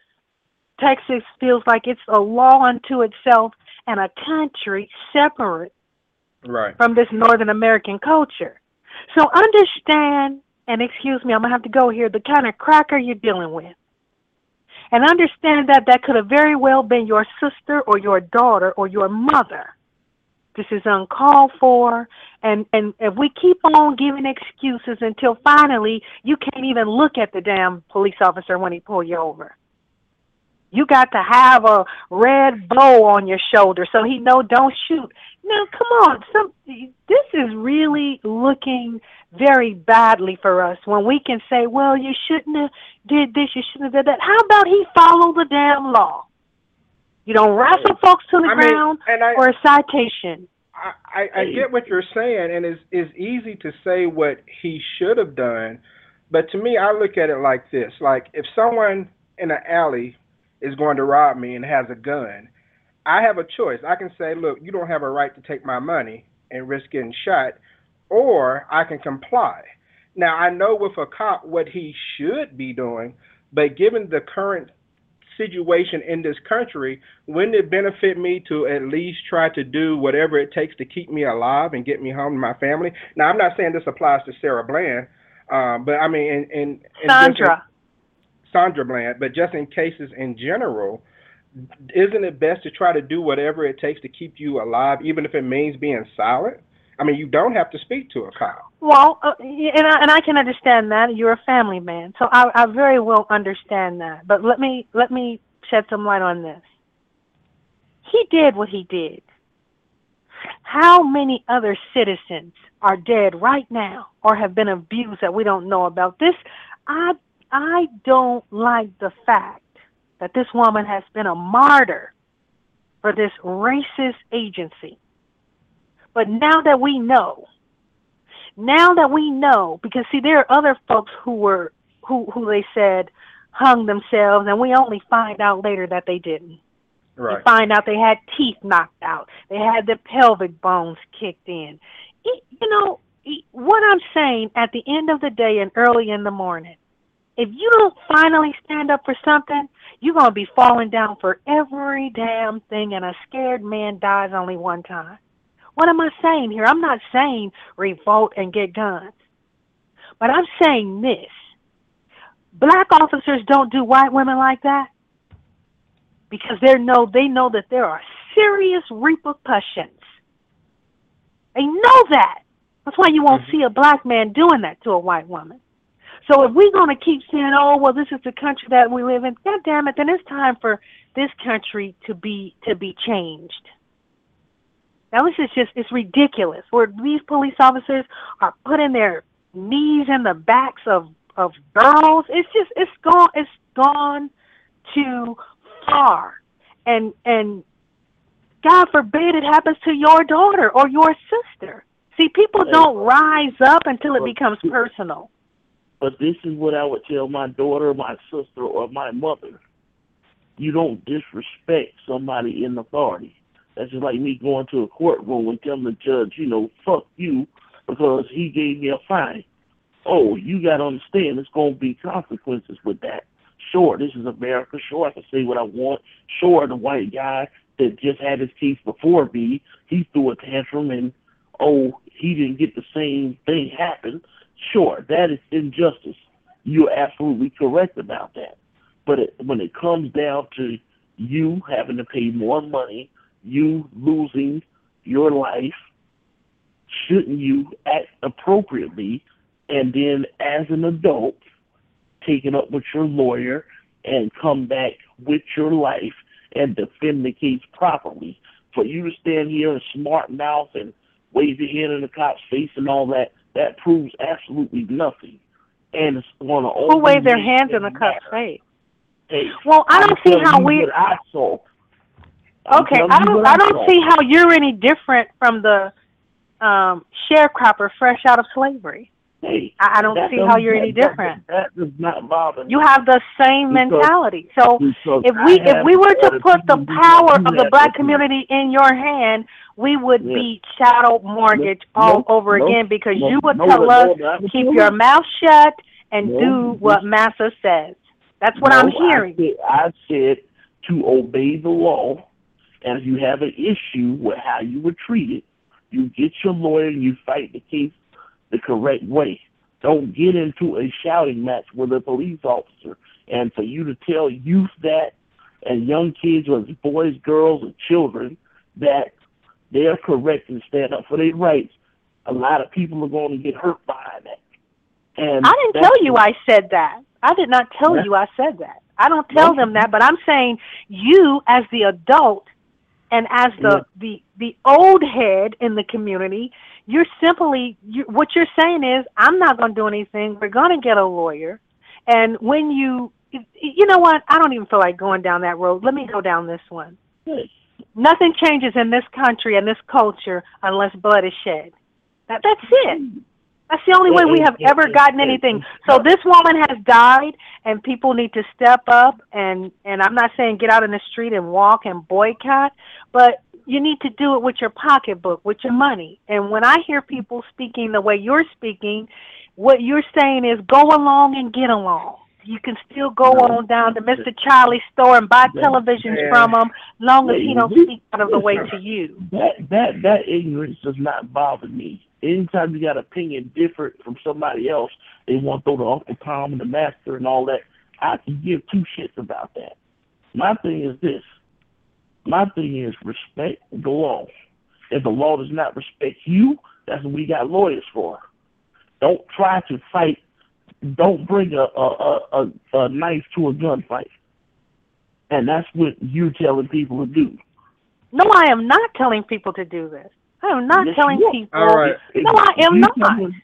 Texas feels like it's a law unto itself and a country separate from this Northern American culture. So understand, and excuse me, I'm going to have to go here, the kind of cracker you're dealing with. And understand that could have very well been your sister or your daughter or your mother. This is uncalled for. And if we keep on giving excuses until finally you can't even look at the damn police officer when he pulls you over. You got to have a red bow on your shoulder so he know don't shoot. Now, come on. This is really looking very badly for us when we can say, well, you shouldn't have did this, you shouldn't have did that. How about he follow the damn law? You don't wrestle folks to the ground for a citation. I get what you're saying, and it's easy to say what he should have done, but to me, I look at it like this. Like, if someone in an alley is going to rob me and has a gun, I have a choice. I can say, look, you don't have a right to take my money and risk getting shot, or I can comply. Now, I know with a cop what he should be doing, but given the current situation in this country, wouldn't it benefit me to at least try to do whatever it takes to keep me alive and get me home to my family? Now, I'm not saying this applies to Sarah Bland, but I mean, Sandra Bland, but just in cases in general, isn't it best to try to do whatever it takes to keep you alive, even if it means being silent? I mean, you don't have to speak to a cop. Well, and I can understand that. You're a family man, so I very well understand that. But let me shed some light on this. He did what he did. How many other citizens are dead right now or have been abused that we don't know about? This, I don't like the fact that this woman has been a martyr for this racist agency. But now that we know Now that we know, because see, there are other folks who they said hung themselves, and we only find out later that they didn't. Right. We find out they had teeth knocked out. They had their pelvic bones kicked in. What I'm saying, at the end of the day and early in the morning, if you don't finally stand up for something, you're going to be falling down for every damn thing, and a scared man dies only one time. What am I saying here? I'm not saying revolt and get guns. But I'm saying this. Black officers don't do white women like that because they know that there are serious repercussions. They know that. That's why you won't see a black man doing that to a white woman. So if we're going to keep saying, oh, well, this is the country that we live in, God damn it, then it's time for this country to be changed. Now, this is just, it's ridiculous, where these police officers are putting their knees in the backs of girls. It's gone too far. And God forbid it happens to your daughter or your sister. See, people don't rise up until it becomes personal. But this is what I would tell my daughter, my sister, or my mother. You don't disrespect somebody in authority. That's just like me going to a courtroom and telling the judge, fuck you because he gave me a fine. Oh, you got to understand there's going to be consequences with that. Sure, this is America. Sure, I can say what I want. Sure, the white guy that just had his case before me, he threw a tantrum and, oh, he didn't get the same thing happen. Sure, that is injustice. You're absolutely correct about that. But when it comes down to you having to pay more money, you losing your life, shouldn't you act appropriately and then as an adult take it up with your lawyer and come back with your life and defend the case properly? For you to stand here and smart mouth and wave your hand in the cop's face and all that, that proves absolutely nothing. And it's going to only... Who waved their hands in the cop's face? Hey, well, I don't see how we... Okay, I don't see how you're any different from the sharecropper fresh out of slavery. Hey, I don't see how you're any different. That does not bother me. You have the same mentality. So if we were to put the power of the black community in your hand, we would be shadow mortgage all over again because you would tell us keep your mouth shut and do what Massa says. That's what I'm hearing. I said to obey the law. And if you have an issue with how you were treated, you get your lawyer and you fight the case the correct way. Don't get into a shouting match with a police officer. And for you to tell youth that, and young kids, whether it's boys, girls, or children, that they're correct and stand up for their rights, a lot of people are going to get hurt by that. And I didn't tell you I said that. I did not tell you I said that. I don't tell them that, but I'm saying you as the adult and as the old head in the community, what you're saying is, I'm not going to do anything. We're going to get a lawyer. And when you know what? I don't even feel like going down that road. Let me go down this one. Yes. Nothing changes in this country and this culture unless blood is shed. That's it. That's the only way we have ever gotten anything. So this woman has died, and people need to step up. And I'm not saying get out in the street and walk and boycott, but you need to do it with your pocketbook, with your money. And when I hear people speaking the way you're speaking, what you're saying is go along and get along. You can still go on down to Mr. Charlie's store and buy televisions from him, long as he don't speak out of the way to you. That ignorance does not bother me. Anytime you got an opinion different from somebody else, they want to throw the Uncle Tom and the Master and all that. I can give two shits about that. My thing is this. My thing is respect the law. If the law does not respect you, that's what we got lawyers for. Don't try to fight. Don't bring a knife to a gunfight. And that's what you're telling people to do. No, I am not telling people to do this. I am not telling people. All right. No, I am not.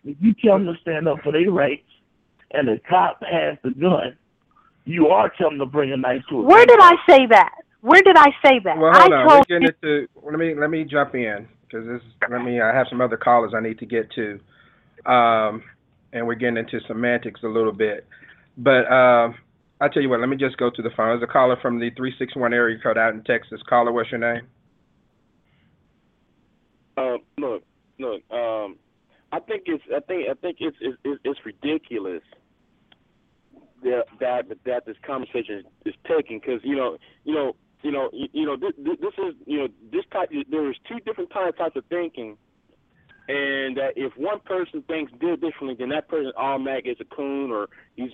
If you tell them to stand up for their rights and the cop has the gun, you are telling them to bring a knife to a gun. Where did I say that? Where did I say that? Well, hold on. We're getting into, let me jump in because I have some other callers I need to get to. and we're getting into semantics a little bit. But I tell you what, let me just go to the phone. There's a caller from the 361 area code out in Texas. Caller, what's your name? I think it's ridiculous that this conversation is taking, because there's two different types of thinking, and that if one person thinks differently, then that person automatically is a coon, or he's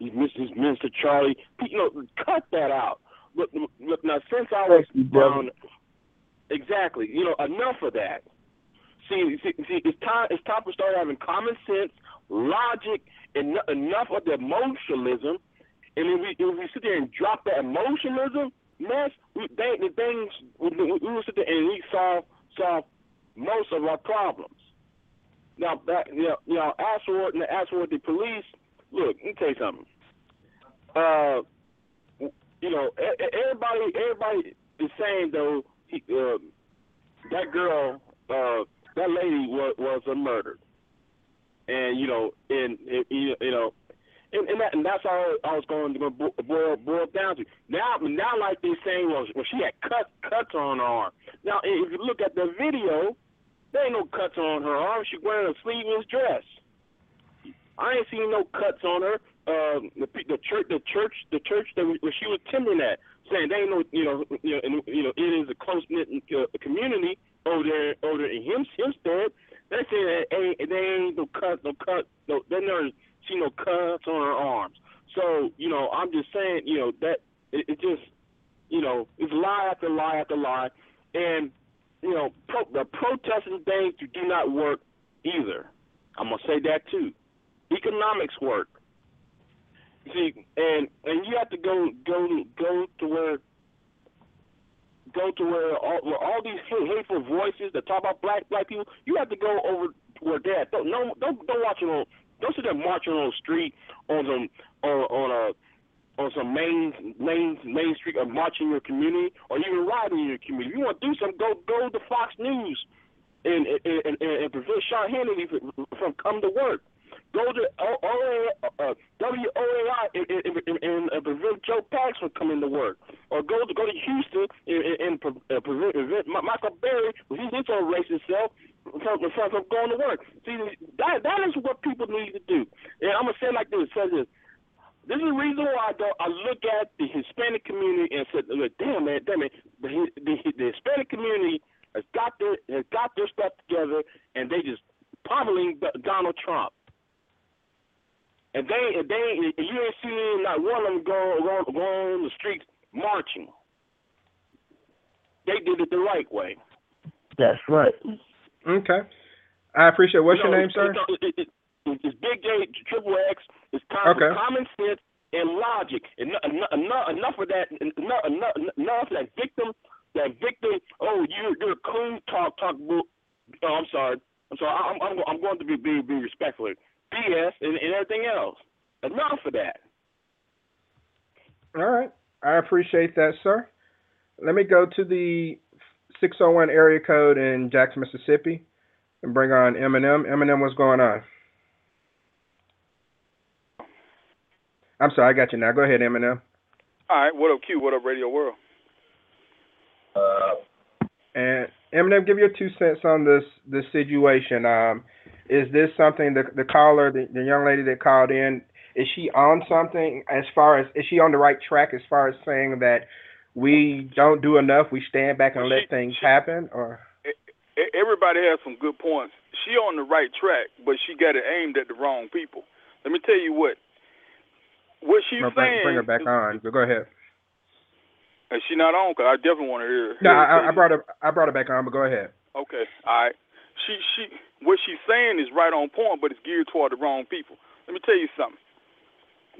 Mr. Charlie. Cut that out. Look now, since I was down, exactly, enough of that. See, it's time to start having common sense, logic, and enough of the emotionalism. And if we sit there and drop that emotionalism mess, we will sit there and we solve most of our problems. Now, as for the police, look, let me tell you something. Everybody is saying though that girl. That lady was murdered, and and that's all I was going to boil down to. Now, like they saying, well, she had cuts on her arm. Now, if you look at the video, there ain't no cuts on her arm. She's wearing a sleeveless dress. I ain't seen no cuts on her. The church that where she was attending at, saying they ain't no, it is a close knit community. Over there in Hempstead, they say that ain't no cut, they never see no cuts on her arms. So, I'm just saying, that it just, it's lie after lie after lie. And, the protesting things do not work either. I'm going to say that too. Economics work. See, and you have to go to where all these hateful voices that talk about black people, you have to go over to where they're at. Don't watch it on. Don't sit there marching on the street on some main street, or marching your community, or even riding in your community. If you want to do something, go to Fox News and prevent Sean Hannity from coming to work. Go to WOAI and prevent Joe Pags from coming to work, or go to Houston and prevent Michael Berry, he's on racist self, from going to work. See, that is what people need to do. And I'm gonna say it like this: this is the reason why I look at the Hispanic community and said, "Damn man, the Hispanic community has got their stuff together, and they just pummeling Donald Trump." And you ain't seen not one of them go on the streets marching. They did it the right way. That's right. Okay. I appreciate it. What's your name, sir? It's Big J, Triple X. It's common sense and logic. And enough of that victim. Oh, you're a coon talk. Oh, I'm sorry. I'm going to be respectful. BS and everything else. Enough of that. All right. I appreciate that, sir. Let me go to the 601 area code in Jackson, Mississippi, and bring on Eminem. Eminem, what's going on? I'm sorry, I got you now. Go ahead, Eminem. All right. What up, Q? What up, Radio World? And Eminem, give your 2 cents on this situation. Is this something the caller, the young lady that called in, is she on something as far as, is she on the right track as far as saying that we don't do enough, we stand back and let things happen? Or everybody has some good points. She on the right track, but she got it aimed at the wrong people. Let me tell you what she's saying. Bring her back on. But go ahead. Is she not on? 'Cause I definitely want to hear her. No, I brought her back on. But go ahead. Okay. All right. What she's saying is right on point, but it's geared toward the wrong people. Let me tell you something.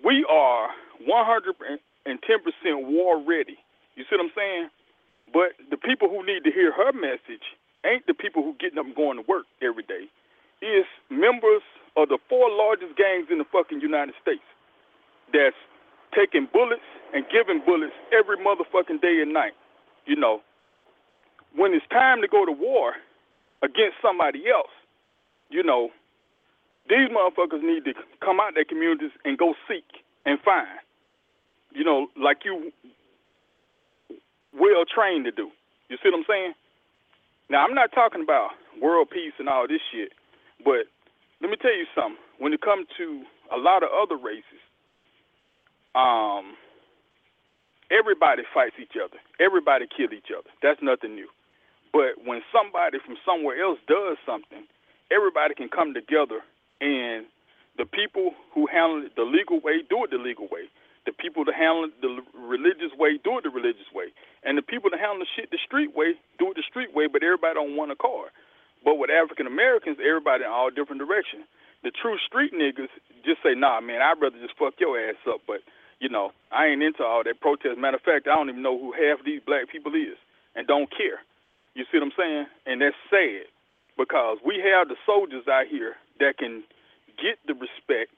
We are 110% war ready. You see what I'm saying? But the people who need to hear her message ain't the people who getting up and going to work every day. It's members of the 4 largest gangs in the fucking United States that's taking bullets and giving bullets every motherfucking day and night. When it's time to go to war against somebody else, These motherfuckers need to come out their communities and go seek and find, you know, like you well trained to do. You see what I'm saying? Now, I'm not talking about world peace and all this shit, but let me tell you something. When it comes to a lot of other races, everybody fights each other. Everybody kills each other. That's nothing new. But when somebody from somewhere else does something, everybody can come together, and the people who handle it the legal way do it the legal way. The people that handle it the religious way do it the religious way. And the people that handle the shit the street way do it the street way, but everybody on one accord. But with African Americans, everybody in all different directions. The true street niggas just say, nah, man, I'd rather just fuck your ass up, but, you know, I ain't into all that protest. Matter of fact, I don't even know who half these black people is and don't care. You see what I'm saying? And that's sad because we have the soldiers out here that can get the respect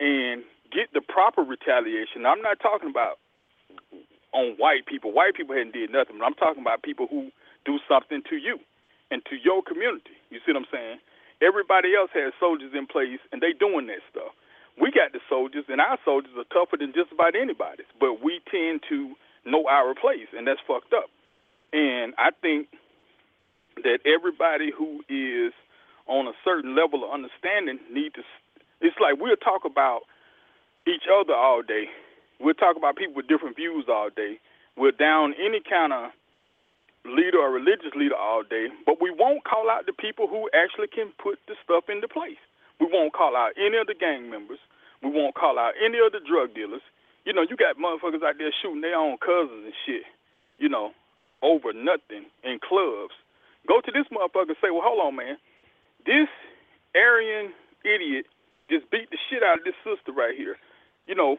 and get the proper retaliation. Now, I'm not talking about on white people. White people hadn't did nothing, but I'm talking about people who do something to you and to your community. You see what I'm saying? Everybody else has soldiers in place, and they doing that stuff. We got the soldiers, and our soldiers are tougher than just about anybody's, but we tend to know our place, and that's fucked up. And I think that everybody who is on a certain level of understanding need to – it's like we'll talk about each other all day. We'll talk about people with different views all day. We'll down any kind of leader or religious leader all day, but we won't call out the people who actually can put the stuff into place. We won't call out any of the gang members. We won't call out any of the drug dealers. You know, you got motherfuckers out there shooting their own cousins and shit, you know, over nothing in clubs. Go to this motherfucker and say, well, hold on, man. This Aryan idiot just beat the shit out of this sister right here. You know,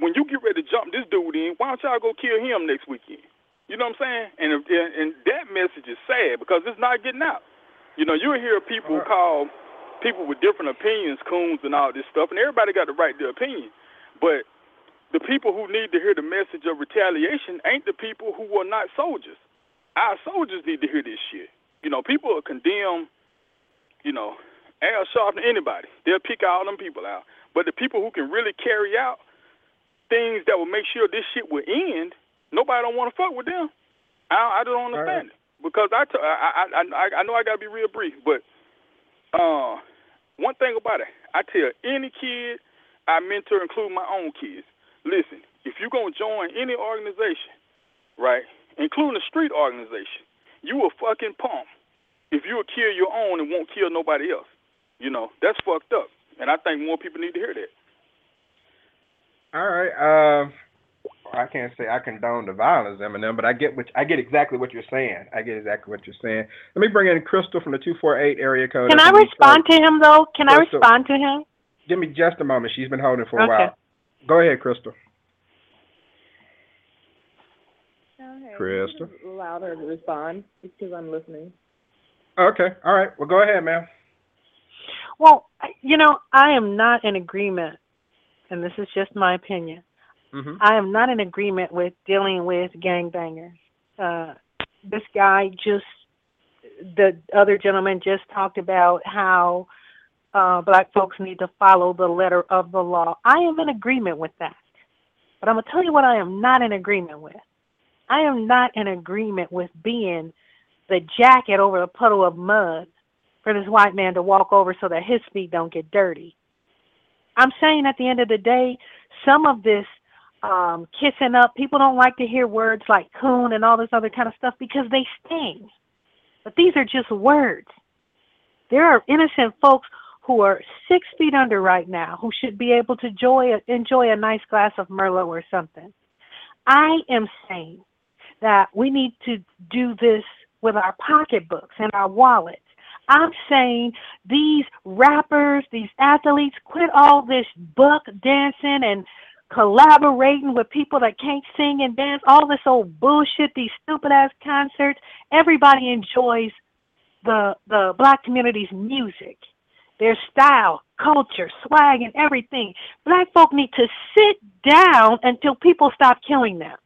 when you get ready to jump this dude in, why don't y'all go kill him next weekend? You know what I'm saying? And that message is sad because it's not getting out. You know, you'll hear people call people with different opinions coons and all this stuff, and everybody got to write their opinion. But the people who need to hear the message of retaliation ain't the people who are not soldiers. Our soldiers need to hear this shit. You know, people are condemned, you know, Al Sharpton, anybody. They'll pick all them people out. But the people who can really carry out things that will make sure this shit will end, nobody don't want to fuck with them. I don't understand it. Because I know I got to be real brief, but one thing about it, I tell any kid I mentor, including my own kids, listen, if you're going to join any organization, right, including a street organization, you a fucking punk if you'll kill your own and won't kill nobody else. You know, that's fucked up. And I think more people need to hear that. All right. I can't say I condone the violence, Eminem, but I get exactly what you're saying. Let me bring in Crystal from the 248 area code. Can I respond to him, though? Can Crystal, I respond to him? Give me just a moment. She's been holding for a while. Go ahead, Crystal. Okay. Crystal. Allow her to respond because I'm listening. Okay. All right. Well, go ahead, ma'am. Well, you know, I am not in agreement, and this is just my opinion. Mm-hmm. I am not in agreement with dealing with gangbangers. This guy the other gentleman just talked about how black folks need to follow the letter of the law. I am in agreement with that. But I'm going to tell you what I am not in agreement with. I am not in agreement with being the jacket over a puddle of mud for this white man to walk over so that his feet don't get dirty. I'm saying at the end of the day, some of this kissing up. People don't like to hear words like coon and all this other kind of stuff because they sting. But these are just words. There are innocent folks who are 6 feet under right now who should be able to enjoy a nice glass of Merlot or something. I am saying that we need to do this with our pocketbooks and our wallets. I'm saying these rappers, these athletes, quit all this buck dancing and collaborating with people that can't sing and dance, all this old bullshit, these stupid-ass concerts. Everybody enjoys the black community's music, their style, culture, swag, and everything. Black folk need to sit down until people stop killing them.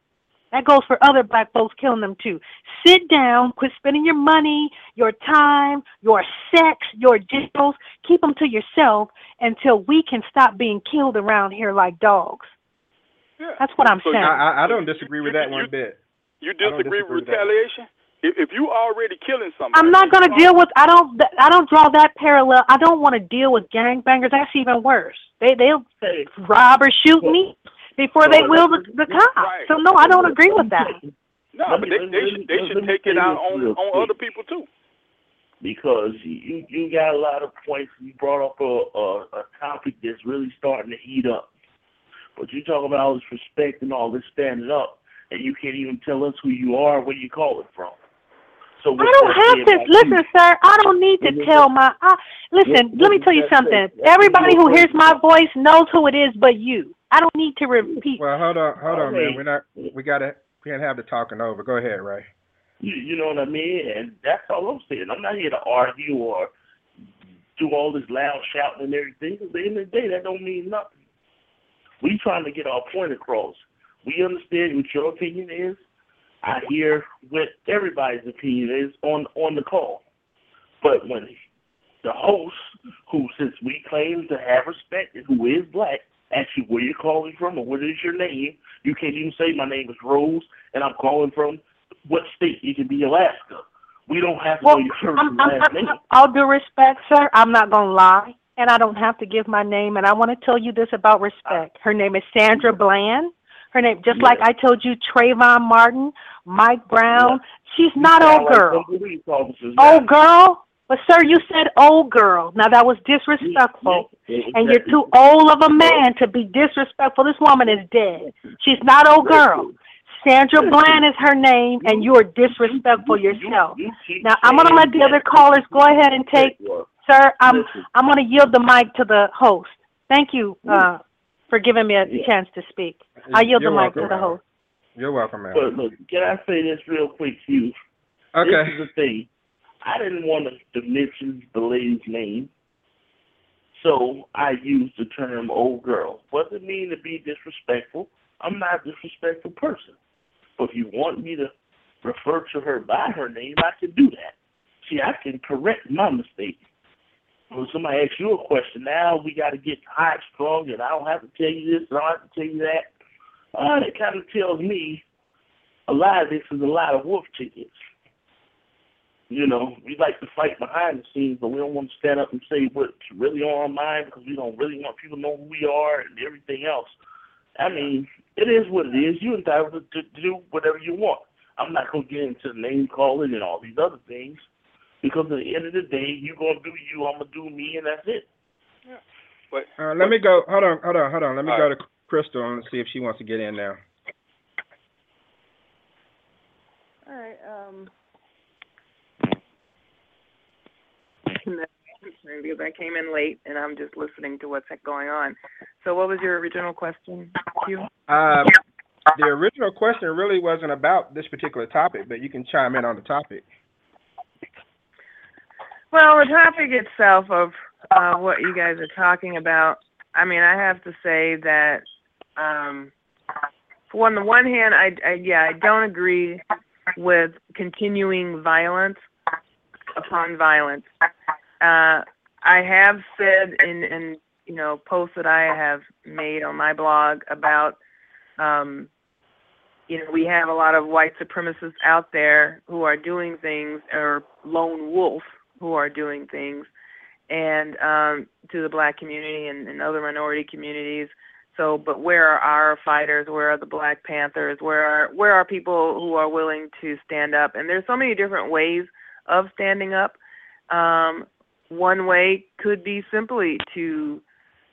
That goes for other black folks killing them too. Sit down, quit spending your money, your time, your sex, your genitals. Keep them to yourself until we can stop being killed around here like dogs. Yeah. That's what I'm saying. I don't disagree with that one bit. You disagree with retaliation? If you already killing somebody, I'm not going to deal with. I don't draw that parallel. I don't want to deal with gangbangers. That's even worse. They'll rob or shoot me before they will the cops. Right. So no, I don't agree with that. No, but they should take it out on other people too. Because you got a lot of points. You brought up a topic that's really starting to heat up. But you talk about all this respect and all this standing up, and you can't even tell us who you are, where you call it from. So I don't have to listen, sir. I don't need to tell my. Listen, let me tell you something. Everybody who hears my voice knows who it is, but you. I don't need to repeat. Well, hold on, man. We can't have the talking over. Go ahead, Ray. You know what I mean? And that's all I'm saying. I'm not here to argue or do all this loud shouting and everything. Because at the end of the day, that don't mean nothing. We trying to get our point across. We understand what your opinion is. I hear what everybody's opinion is on the call. But when the host, who since we claim to have respect and who is black, asks you where you're calling from or what is your name, you can't even say my name is Rose and I'm calling from what state? It could be Alaska. We don't have to know your first and last name. All due respect, sir, I'm not going to lie. And I don't have to give my name. And I want to tell you this about respect. Her name is Sandra Bland. Her name, just like I told you, Trayvon Martin, Mike Brown. She's not old girl. Old girl? But, sir, you said old girl. Now, that was disrespectful. And you're too old of a man to be disrespectful. This woman is dead. She's not old girl. Sandra Bland is her name, and you are disrespectful yourself. Now, I'm going to let the other callers go ahead and take... Sir, I'm going to yield the mic to the host. Thank you for giving me a chance to speak. I yield the mic to the host. You're welcome, man. But look, can I say this real quick to you? Okay. This is the thing. I didn't want to mention the lady's name, so I used the term old girl. What does it mean to be disrespectful? I'm not a disrespectful person. But if you want me to refer to her by her name, I can do that. See, I can correct my mistake. When somebody asks you a question, now we got to get hot, strong, and I don't have to tell you this, and I don't have to tell you that. That kind of tells me a lot of this is a lot of wolf tickets. You know, we like to fight behind the scenes, but we don't want to stand up and say what's really on our mind because we don't really want people to know who we are and everything else. I mean, it is what it is. You're entitled to do whatever you want. I'm not going to get into name calling and all these other things. Because at the end of the day, you're going to do you, I'm going to do me, and that's it. Yeah. But, let me go. Hold on. Let me go to Crystal and see if she wants to get in now. All right. Because I came in late, and I'm just listening to what's going on. So what was your original question, Q? The original question really wasn't about this particular topic, but you can chime in on the topic. Well, the topic itself of what you guys are talking about, I mean, I have to say that on the one hand, I don't agree with continuing violence upon violence. I have said in you know, posts that I have made on my blog about, you know, we have a lot of white supremacists out there who are doing things, or lone wolf, who are doing things, and to the black community and other minority communities. So, but where are our fighters? Where are the Black Panthers? Where are people who are willing to stand up? And there's so many different ways of standing up. One way could be simply to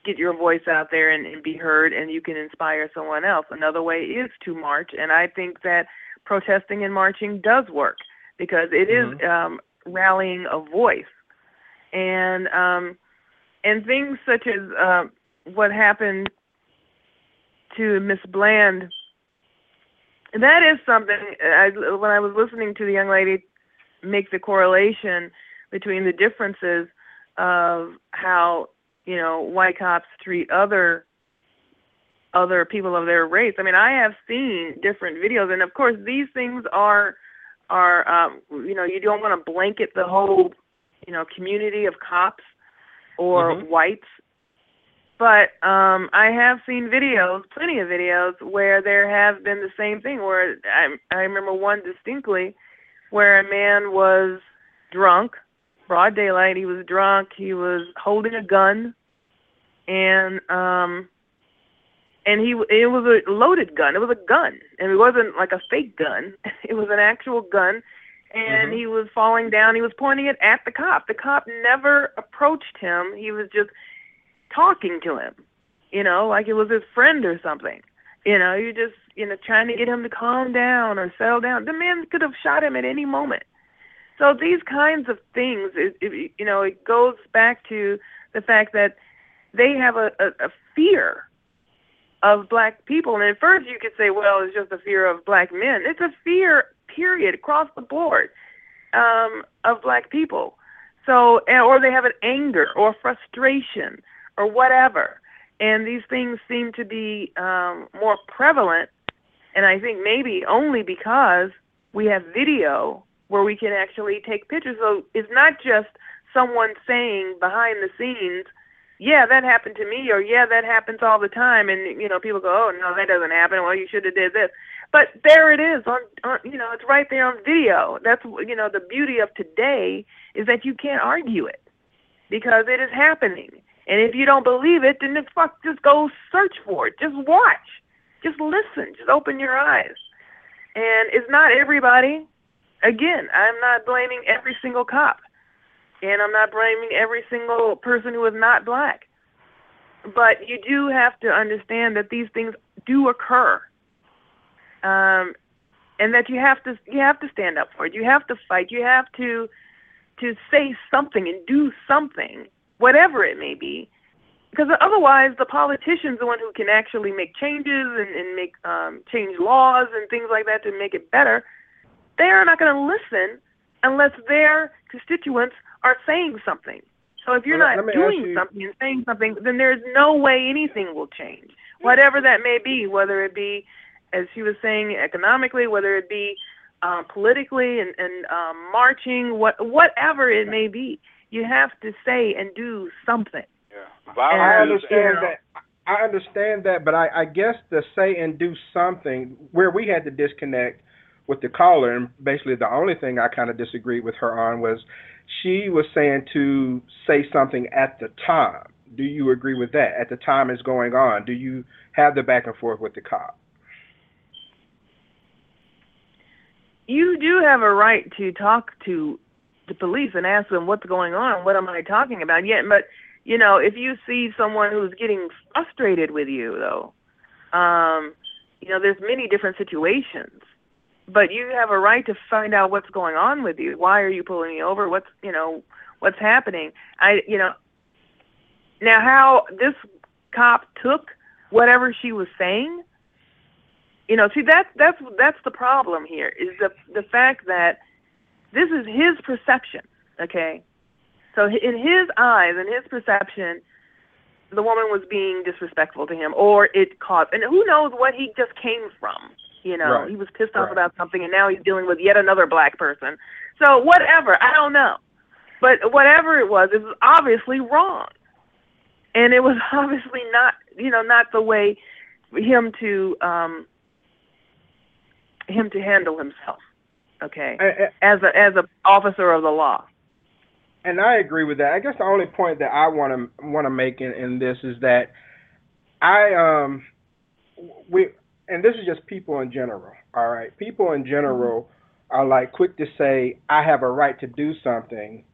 get your voice out there and be heard, and you can inspire someone else. Another way is to march, and I think that protesting and marching does work because it is... rallying a voice, and things such as what happened to Miss Bland. That is something. When I was listening to the young lady make the correlation between the differences of how, you know, white cops treat other other people of their race. I mean, I have seen different videos, and of course, these things are you know, you don't want to blanket the whole, you know, community of cops or whites. But I have seen videos, plenty of videos, where there have been the same thing. Where I remember one distinctly, where a man was drunk, broad daylight. He was drunk. He was holding a gun, and it was a loaded gun. It was a gun, and it wasn't like a fake gun. It was an actual gun, and he was falling down. He was pointing it at the cop. The cop never approached him. He was just talking to him, you know, like it was his friend or something. You know, you just, you know, trying to get him to calm down or settle down. The man could have shot him at any moment. So these kinds of things, you know, it goes back to the fact that they have a fear of black people. And at first you could say, well, it's just a fear of black men. It's a fear, period, across the board, of black people. So, or they have an anger or frustration or whatever, and these things seem to be more prevalent, and I think maybe only because we have video where we can actually take pictures. So it's not just someone saying behind the scenes, yeah, that happened to me, or yeah, that happens all the time, and, you know, people go, oh, no, that doesn't happen, well, you should have did this. But there it is, on you know, it's right there on video. That's, you know, the beauty of today is that you can't argue it because it is happening. And if you don't believe it, then just go search for it. Just watch. Just listen. Just open your eyes. And it's not everybody. Again, I'm not blaming every single cop. And I'm not blaming every single person who is not black. But you do have to understand that these things do occur. And that you have to stand up for it. You have to fight. You have to say something and do something, whatever it may be, because otherwise the politician's the one who can actually make changes and make change laws and things like that to make it better. They're not going to listen unless their constituents are saying something. So if you're not doing something and saying something, then there's no way anything will change, whatever that may be, whether it be, as she was saying, economically, whether it be politically and marching, whatever it may be. You have to say and do something. Yeah. I understand that, but I guess the say and do something, where we had to disconnect with the caller, and basically the only thing I kind of disagreed with her on was she was saying to say something at the time. Do you agree with that? At the time it's going on, do you have the back and forth with the cop? You do have a right to talk to the police and ask them what's going on, what am I talking about? Yeah, but, you know, if you see someone who's getting frustrated with you, though, you know, there's many different situations. But you have a right to find out what's going on with you. Why are you pulling me over? What's happening? Now how this cop took whatever she was saying, you know, see, that's the problem here, is the fact that this is his perception, okay? So in his eyes, in his perception, the woman was being disrespectful to him, or it caused, and who knows what he just came from, you know? Right. He was pissed off about something, and now he's dealing with yet another black person. So whatever, I don't know. But whatever it was obviously wrong. And it was obviously not, you know, not the way him to handle himself. Okay, as a officer of the law. And I agree with that. I guess the only point that I want to make in this is that and this is just people in general, all right? People in general are like quick to say, I have a right to do something,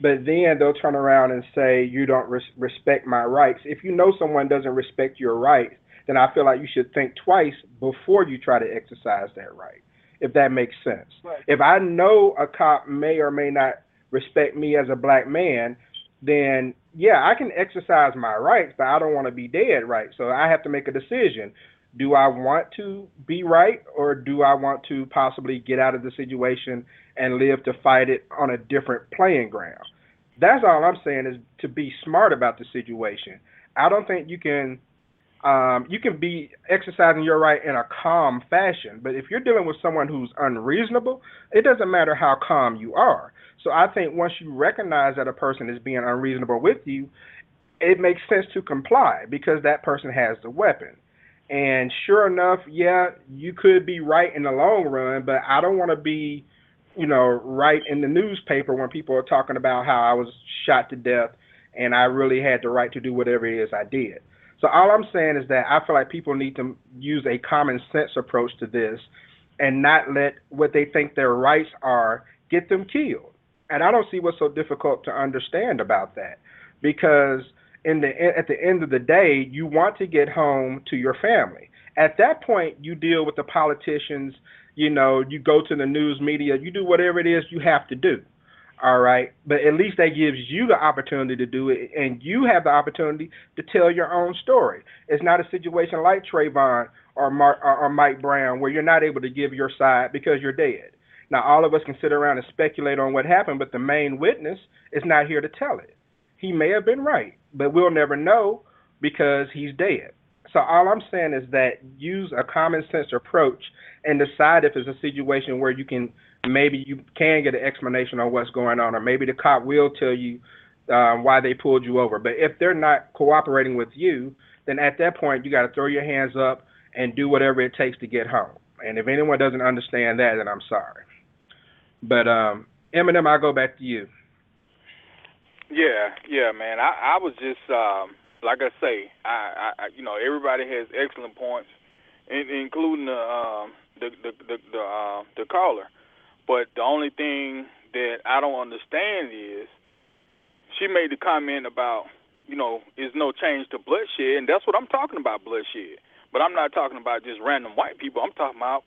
but then they'll turn around and say, you don't respect my rights. If you know someone doesn't respect your rights, then I feel like you should think twice before you try to exercise that right. If that makes sense. Right. If I know a cop may or may not respect me as a black man, then, yeah, I can exercise my rights, but I don't want to be dead right. So I have to make a decision. Do I want to be right, or do I want to possibly get out of the situation and live to fight it on a different playing ground? That's all I'm saying, is to be smart about the situation. I don't think you can you can be exercising your right in a calm fashion. But if you're dealing with someone who's unreasonable, it doesn't matter how calm you are. So I think once you recognize that a person is being unreasonable with you, it makes sense to comply because that person has the weapon. And sure enough, yeah, you could be right in the long run, but I don't want to be, you know, right in the newspaper when people are talking about how I was shot to death and I really had the right to do whatever it is I did. So all I'm saying is that I feel like people need to use a common sense approach to this and not let what they think their rights are get them killed. And I don't see what's so difficult to understand about that, because at the end of the day, you want to get home to your family. At that point, you deal with the politicians, you know, you go to the news media, you do whatever it is you have to do. All right. But at least that gives you the opportunity to do it, and you have the opportunity to tell your own story. It's not a situation like Trayvon or Mike Brown where you're not able to give your side because you're dead. Now, all of us can sit around and speculate on what happened, but the main witness is not here to tell it. He may have been right, but we'll never know because he's dead. So all I'm saying is that use a common sense approach and decide if it's a situation where you can, maybe you can get an explanation on what's going on, or maybe the cop will tell you why they pulled you over. But if they're not cooperating with you, then at that point, you got to throw your hands up and do whatever it takes to get home. And if anyone doesn't understand that, then I'm sorry. But Eminem, I'll go back to you. Yeah, man. I was just, like I say, I you know, everybody has excellent points, including the caller. But the only thing that I don't understand is she made the comment about, you know, is no change to bloodshed, and that's what I'm talking about, bloodshed. But I'm not talking about just random white people. I'm talking about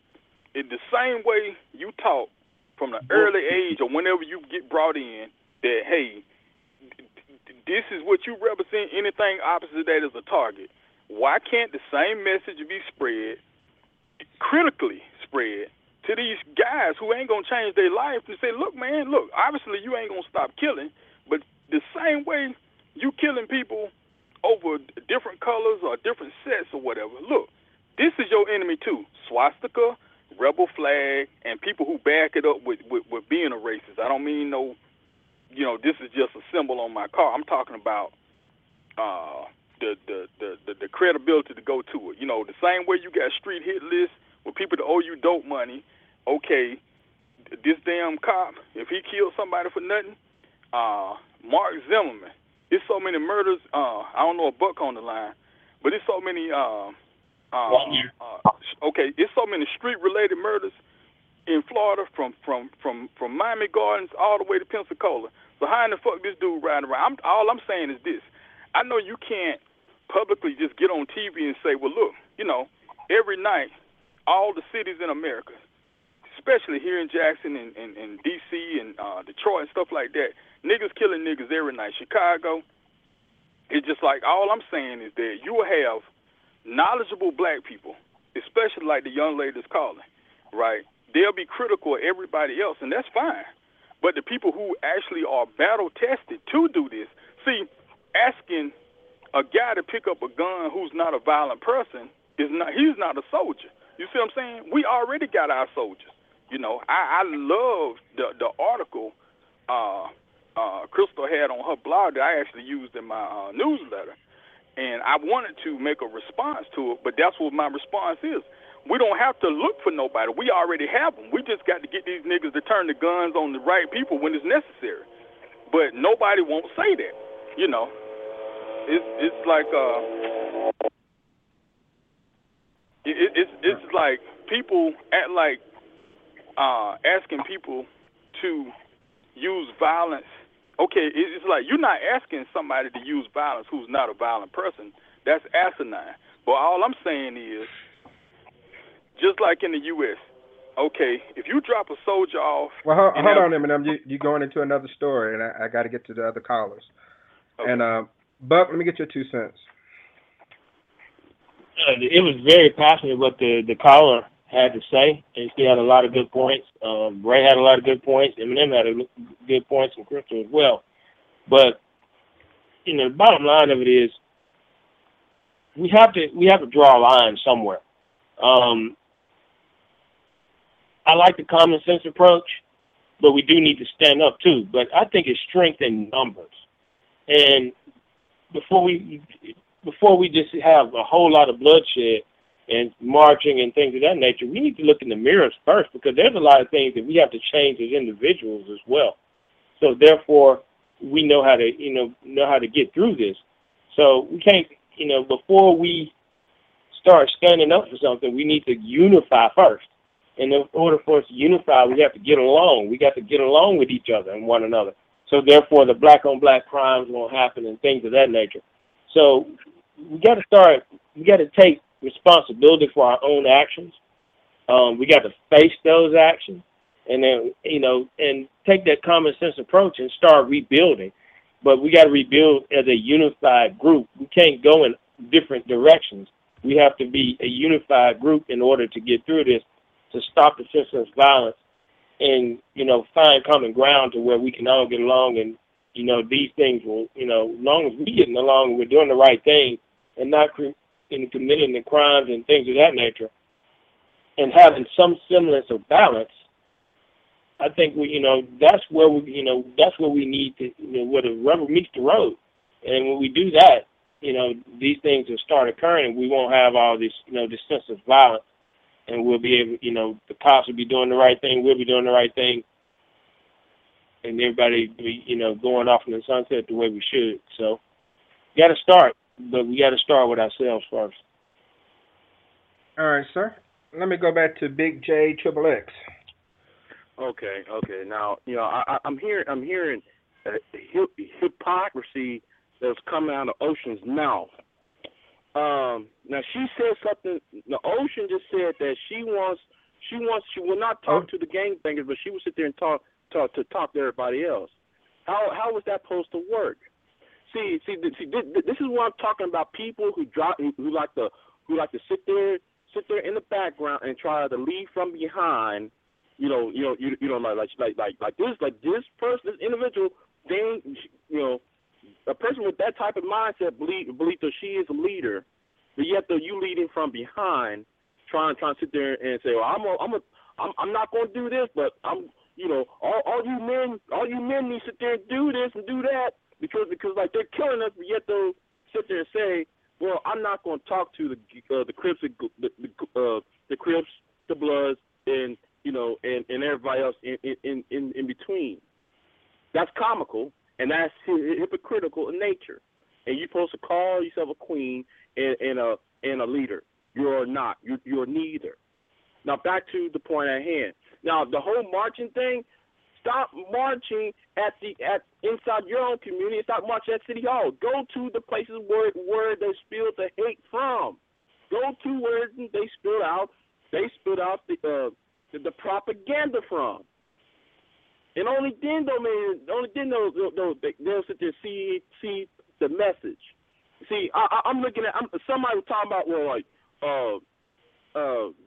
in the same way you taught from the early age or whenever you get brought in that, hey, this is what you represent. Anything opposite that is a target. Why can't the same message be spread, critically spread, to these guys who ain't going to change their life and say, look, man, look, obviously you ain't going to stop killing, but the same way you killing people over different colors or different sets or whatever, look, this is your enemy too. Swastika, rebel flag, and people who back it up with being a racist. I don't mean no, you know, this is just a symbol on my car. I'm talking about the credibility to go to it. You know, the same way you got street hit lists with people that owe you dope money. Okay, this damn cop, if he killed somebody for nothing, Mark Zimmerman. There's so many murders. I don't know a buck on the line, but there's so many. Okay, there's so many street-related murders in Florida, from Miami Gardens all the way to Pensacola. So how in the fuck this dude riding around? All I'm saying is this. I know you can't publicly just get on TV and say, well, look, you know, every night, all the cities in America, especially here in Jackson and D.C. and Detroit and stuff like that, niggas killing niggas every night. Chicago, it's just like, all I'm saying is that you will have knowledgeable black people, especially like the young lady that's calling, right? They'll be critical of everybody else, and that's fine. But the people who actually are battle-tested to do this, see, asking a guy to pick up a gun who's not a violent person, he's not a soldier. You see what I'm saying? We already got our soldiers. You know, I love the article Crystal had on her blog that I actually used in my newsletter, and I wanted to make a response to it, but that's what my response is. We don't have to look for nobody. We already have them. We just got to get these niggas to turn the guns on the right people when it's necessary. But nobody won't say that. You know, it's like it's like people act like asking people to use violence. Okay, it's like you're not asking somebody to use violence who's not a violent person. That's asinine. But all I'm saying is, just like in the U.S., okay, if you drop a soldier off... Well, hold on, Eminem. You're going into another story, and I got to get to the other callers. Okay. And, Buck, let me get your 2 cents. It was very passionate what the caller had to say, and she had a lot of good points. Ray had a lot of good points. Eminem had good points, and Crystal as well. But, you know, the bottom line of it is, we have to draw a line somewhere. I like the common sense approach, but we do need to stand up too. But I think it's strength in numbers. And before we just have a whole lot of bloodshed and marching and things of that nature, we need to look in the mirrors first, because there's a lot of things that we have to change as individuals as well. So therefore, we know how to get through this. So we can't, before we start standing up for something, we need to unify first. And in order for us to unify, we have to get along. We got to get along with each other and one another. So therefore, the black-on-black crimes won't happen and things of that nature. So we got to take responsibility for our own actions. We got to face those actions, and then, and take that common sense approach and start rebuilding. But we got to rebuild as a unified group. We can't go in different directions. We have to be a unified group in order to get through this, to stop the senseless violence, and, find common ground to where we can all get along. And, these things will, as long as we're getting along and we're doing the right thing and not committing the crimes and things of that nature, and having some semblance of balance, I think that's where we need to where the rubber meets the road. And when we do that, these things will start occurring. We won't have all this, this sense of violence, and we'll be able, the cops will be doing the right thing. We'll be doing the right thing, and everybody will be, going off in the sunset the way we should. So, got to start, but we got to start with ourselves first. All right, sir. Let me go back to Big J Triple X. Okay. Now, I'm hearing hypocrisy that's coming out of Ocean's mouth. Now she said something. The Ocean just said that she will not talk to the gangbangers, but she will sit there and talk to everybody else. How was that supposed to work? See, this is what I'm talking about. People who like to sit there in the background and try to lead from behind. Like this person, this individual, they, a person with that type of mindset believe that she is a leader, but yet though you leading from behind, trying to sit there and say, well, I'm not going to do this, but I'm, all you men need to sit there and do this and do that because like they're killing us, but yet they'll sit there and say, well, I'm not going to talk to the Crips, the Bloods, and and everybody else in between. That's comical, and that's hypocritical in nature. And you're supposed to call yourself a queen and a leader. You're not. You're neither. Now back to the point at hand. Now the whole marching thing. Stop marching at inside your own community. Stop marching at City Hall. Go to the places where they spill the hate from. Go to where they spill out. They spilled out the propaganda from, and only then they'll sit there and see the message. See, I'm looking at somebody was talking about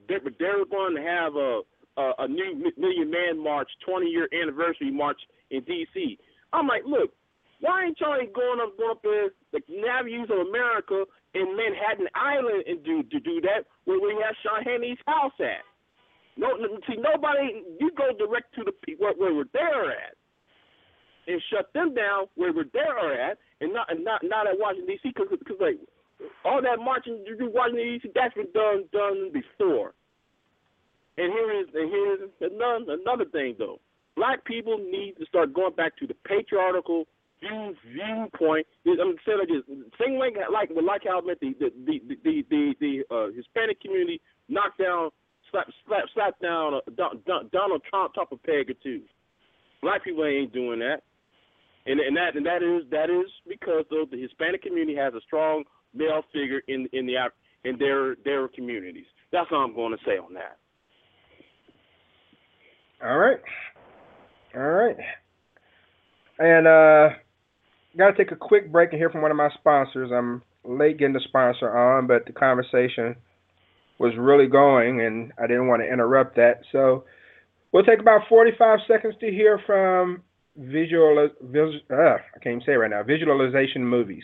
they were going to have a new Million Man March 20-year anniversary march in D.C. I'm like, look, why ain't y'all going up there like the Navies of America in Manhattan Island and do that where we have Sean Hannity's house at? No, see, nobody, you go direct to the people where they're at and shut them down where they're at and not at Washington, D.C., because like, all that marching you do Washington, D.C., that's been done before. And here is another thing, though. Black people need to start going back to the patriarchal viewpoint. I'm saying like how the Hispanic community knocked down, slap down Donald Trump top of peg or two. Black people ain't doing that, and that is because the Hispanic community has a strong male figure in their communities. That's all I'm going to say on that. All right, and gotta take a quick break and hear from one of my sponsors. I'm late getting the sponsor on, but the conversation was really going, and I didn't want to interrupt that. So we'll take about 45 seconds to hear from Visualization Movies.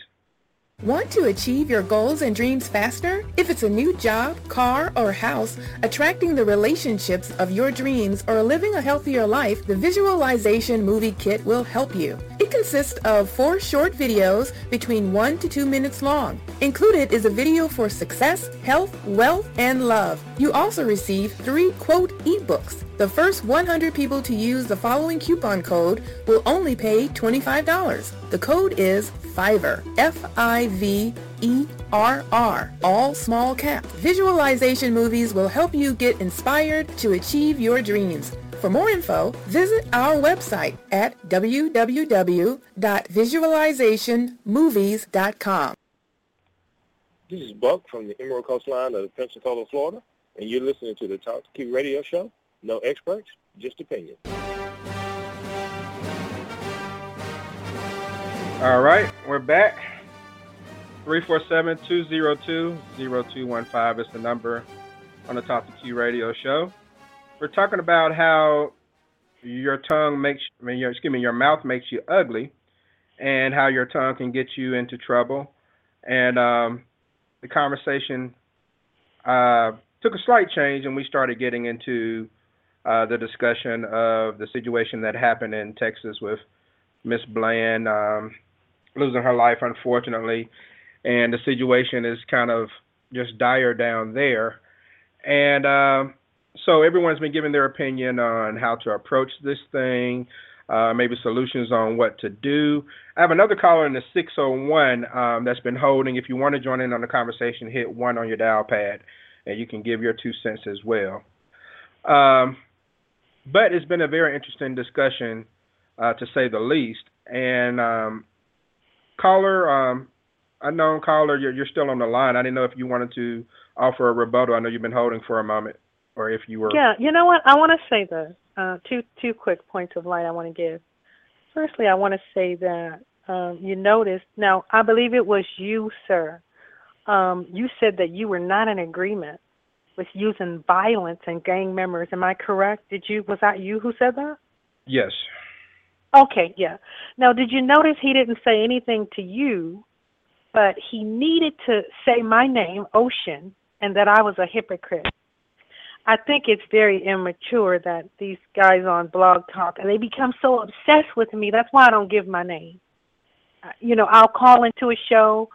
Want to achieve your goals and dreams faster? If it's a new job, car, or house, attracting the relationships of your dreams, or living a healthier life, the Visualization Movie Kit will help you. It consists of 4 short videos between 1 to 2 minutes long. Included is a video for success, health, wealth, and love. You also receive 3 quote ebooks. The first 100 people to use the following coupon code will only pay $25. The code is Fiverr, F-I-V-E-R-R, all small cap. Visualization Movies will help you get inspired to achieve your dreams. For more info, visit our website at www.visualizationmovies.com. This is Buck from the Emerald Coast Line of Pensacola, Florida, and you're listening to the Talk 2 Q Radio Show. No experts, just opinions. All right, we're back. 347-202-0215 is the number on the Talk 2 Q Radio Show. We're talking about how your mouth makes you ugly, and how your tongue can get you into trouble. And the conversation took a slight change, and we started getting into the discussion of the situation that happened in Texas with Miss Bland losing her life, unfortunately. And the situation is kind of just dire down there. And so everyone's been giving their opinion on how to approach this thing, maybe solutions on what to do. I have another caller in the 601 that's been holding. If you want to join in on the conversation, hit 1 on your dial pad, and you can give your 2 cents as well. But it's been a very interesting discussion, to say the least. And unknown caller, you're still on the line. I didn't know if you wanted to offer a rebuttal. I know you've been holding for a moment. Or if you were... Yeah, you know what? I want to say this. Two quick points of light I want to give. Firstly, I want to say that you noticed... Now, I believe it was you, sir. You said that you were not in agreement with using violence and gang members. Am I correct? Was that you who said that? Yes. Okay, yeah. Now, did you notice he didn't say anything to you, but he needed to say my name, Ocean, and that I was a hypocrite? I think it's very immature that these guys on Blog Talk, and they become so obsessed with me. That's why I don't give my name. You know, I'll call into a show,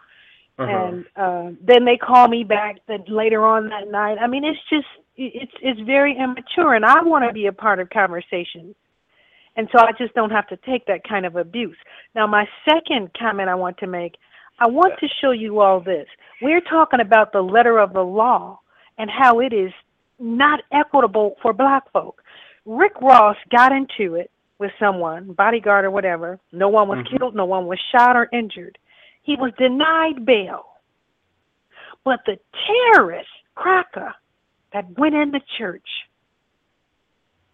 and then they call me back later on that night. I mean, it's very immature, and I want to be a part of conversations. And so I just don't have to take that kind of abuse. Now, my second comment I want to make, I want to show you all this. We're talking about the letter of the law and how it is not equitable for black folk. Rick Ross got into it with someone, bodyguard or whatever. No one was killed. No one was shot or injured. He was denied bail. But the terrorist cracker that went in the church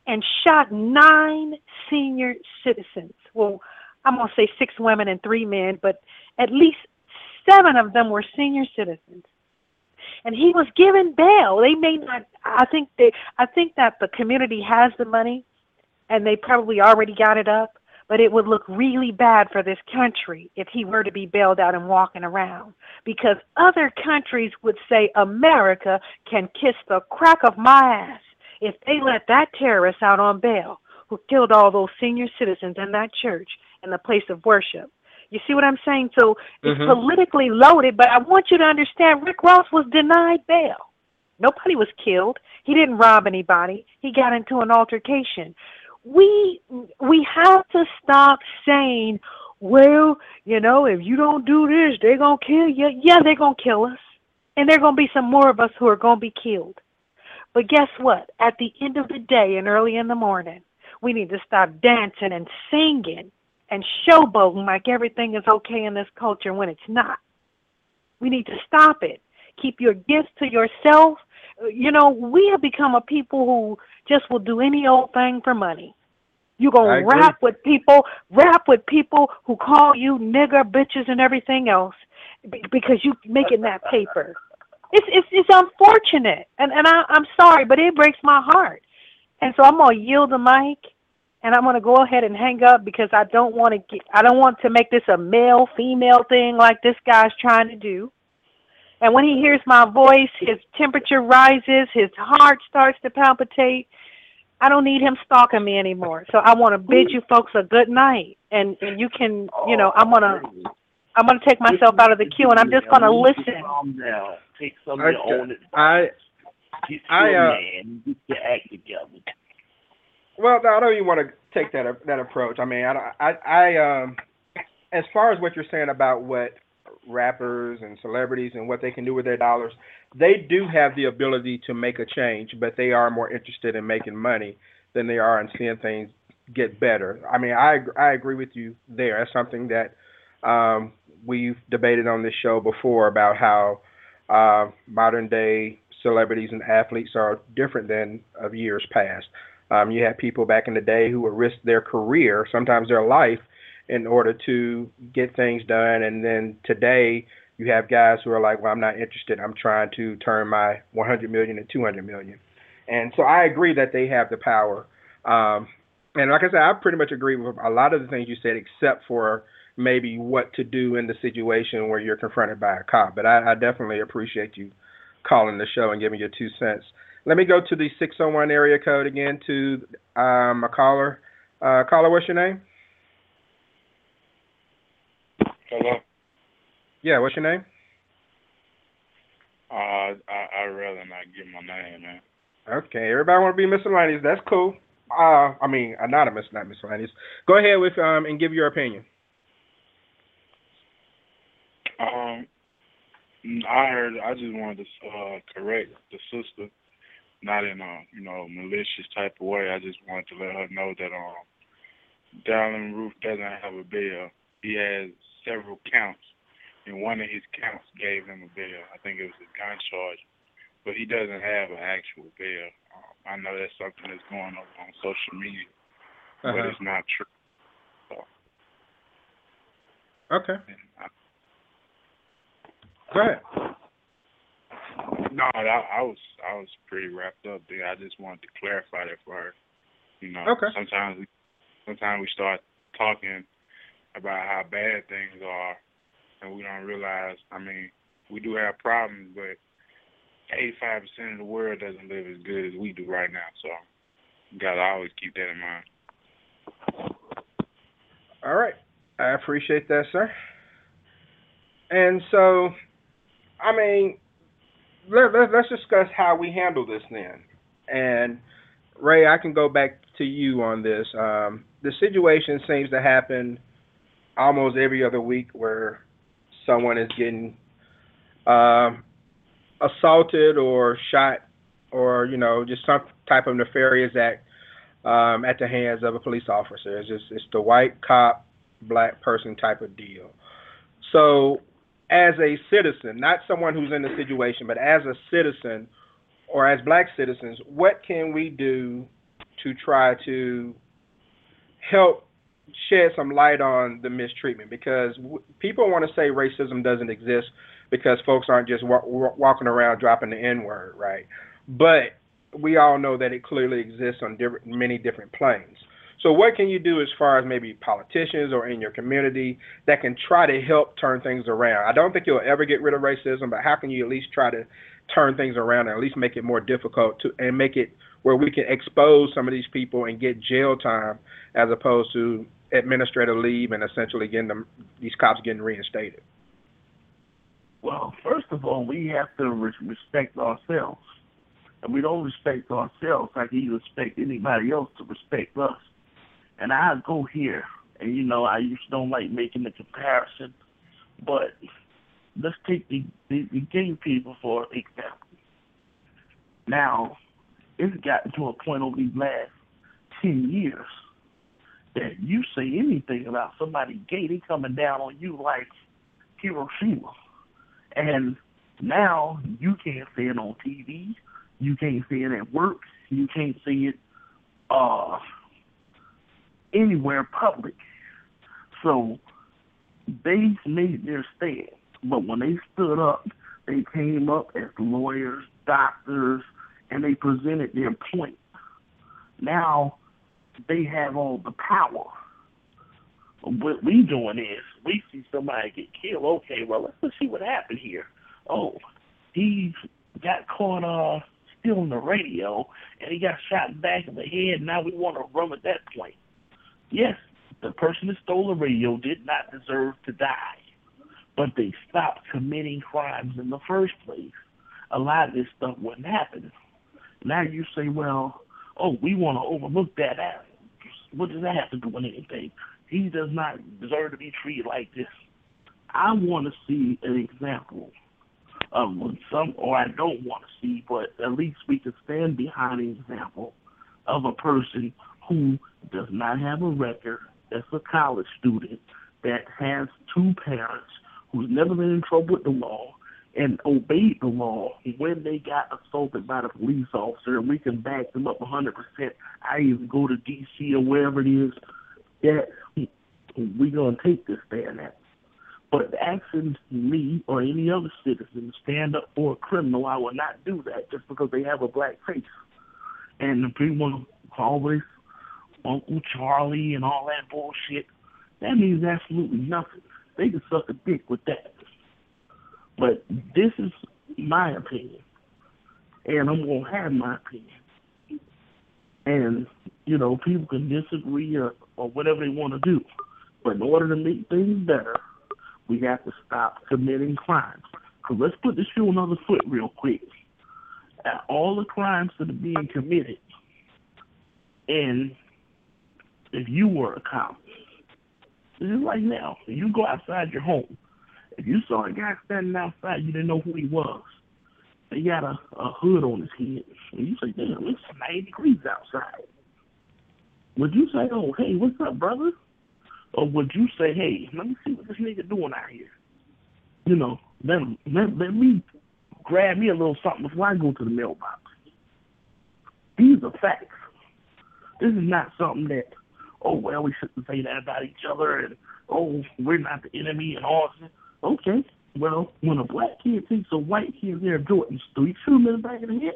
and shot 9 senior citizens. Well, I'm going to say 6 women and 3 men, but at least 7 of them were senior citizens. And he was given bail. They may not. I think that the community has the money, and they probably already got it up. But it would look really bad for this country if he were to be bailed out and walking around, because other countries would say America can kiss the crack of my ass if they let that terrorist out on bail who killed all those senior citizens in that church in the place of worship. You see what I'm saying? So it's politically loaded, but I want you to understand Rick Ross was denied bail. Nobody was killed. He didn't rob anybody. He got into an altercation. We have to stop saying, well, you know, if you don't do this, they're going to kill you. Yeah, they're going to kill us. And there are going to be some more of us who are going to be killed. But guess what? At the end of the day and early in the morning, we need to stop dancing and singing and showboating like everything is okay in this culture when it's not. We need to stop it. Keep your gifts to yourself. You know, we have become a people who just will do any old thing for money. You're going to rap with people who call you nigger, bitches, and everything else because you're making that paper. It's unfortunate, and I'm sorry, but it breaks my heart. And so I'm going to yield the mic And I'm going to go ahead and hang up because I don't want to make this a male-female thing like this guy's trying to do. And when he hears my voice, his temperature rises, his heart starts to palpitate. I don't need him stalking me anymore. So I want to bid you folks a good night. And you can, you know, I'm gonna take myself out of the queue, and I'm just gonna listen. Calm down. Take somebody on it. Man, get your act together. Well, no, I don't even want to take that approach. I mean, I as far as what you're saying about what rappers and celebrities and what they can do with their dollars, they do have the ability to make a change, but they are more interested in making money than they are in seeing things get better. I mean, I agree with you there. That's something that we've debated on this show before about how modern day celebrities and athletes are different than of years past. You had people back in the day who would risk their career, sometimes their life, in order to get things done. And then today you have guys who are like, well, I'm not interested. I'm trying to turn my $100 million to $200 million. And so I agree that they have the power. And like I said, I pretty much agree with a lot of the things you said, except for maybe what to do in the situation where you're confronted by a cop. But I definitely appreciate you calling the show and giving your 2 cents. Let me go to the 601 area code again to a caller. Caller, what's your name? Hello? Yeah, what's your name? I'd rather not give my name, man. Okay, everybody want to be miscellaneous. That's cool. I mean, anonymous, not miscellaneous. Go ahead with and give your opinion. I just wanted to correct the sister, not in a malicious type of way. I just wanted to let her know that Dylann Roof doesn't have a bill. He has several counts, and one of his counts gave him a bill. I think it was a gun charge, but he doesn't have an actual bill. I know that's something that's going on social media, but it's not true. So. Okay. Go ahead. No, I was pretty wrapped up there. I just wanted to clarify that for her. You know, okay. Sometimes we start talking about how bad things are, and we don't realize. I mean, we do have problems, but 85% of the world doesn't live as good as we do right now. So, you gotta always keep that in mind. All right, I appreciate that, sir. And so, I mean, let's discuss how we handle this then. And, Ray, I can go back to you on this. The situation seems to happen almost every other week where someone is getting assaulted or shot or, just some type of nefarious act at the hands of a police officer. It's the white cop, black person type of deal. So, as a citizen, not someone who's in the situation, but as a citizen or as black citizens, what can we do to try to help shed some light on the mistreatment? Because people want to say racism doesn't exist because folks aren't just walking around dropping the N-word, right? But we all know that it clearly exists on many different planes. So what can you do as far as maybe politicians or in your community that can try to help turn things around? I don't think you'll ever get rid of racism, but how can you at least try to turn things around and at least make it more difficult to, and make it where we can expose some of these people and get jail time as opposed to administrative leave and essentially getting these cops getting reinstated? Well, first of all, we have to respect ourselves. And we don't respect ourselves like you expect anybody else to respect us. And I go here, and I used to don't like making the comparison, but let's take the gay people for example. Now, it's gotten to a point over these last 10 years that you say anything about somebody gay, they coming down on you like Hiroshima. And now you can't say it on TV, you can't say it at work, you can't say it anywhere public. So they made their stand. But when they stood up, they came up as lawyers, doctors, and they presented their point. Now they have all the power. What we doing is we see somebody get killed. Okay, well, let's see what happened here. Oh, he got caught stealing the radio, and he got shot in the back of the head. Now we want to run at that point. Yes, the person that stole the radio did not deserve to die, but they stopped committing crimes in the first place. A lot of this stuff wouldn't happen. Now you say, well, oh, we want to overlook that. What does that have to do with anything? He does not deserve to be treated like this. I want to see an example of some, or I don't want to see, but at least we can stand behind an example of a person who does not have a record, that's a college student, that has two parents, who's never been in trouble with the law, and obeyed the law when they got assaulted by the police officer, and we can back them up 100%. I even go to D.C. or wherever it is that we're going to take this stand at. But asking me or any other citizen to stand up for a criminal, I will not do that just because they have a black face. And the people always Uncle Charlie and all that bullshit, that means absolutely nothing. They can suck a dick with that. But this is my opinion, and I'm going to have my opinion. And, you know, people can disagree or whatever they want to do. But in order to make things better, we have to stop committing crimes. Because let's put the shoe on the other foot real quick. All the crimes that are being committed, and if you were a cop, just like now, you go outside your home. If you saw a guy standing outside, you didn't know who he was. He got a hood on his head. And you say, damn, it's 90 degrees outside. Would you say, oh, hey, what's up, brother? Or would you say, hey, let me see what this nigga doing out here? You know, let me grab me a little something before I go to the mailbox. These are facts. This is not something that, oh, well, we shouldn't say that about each other, and, oh, we're not the enemy and all this. Okay, well, when a black kid thinks a white kid there doing, do you shoot him in the back of the head?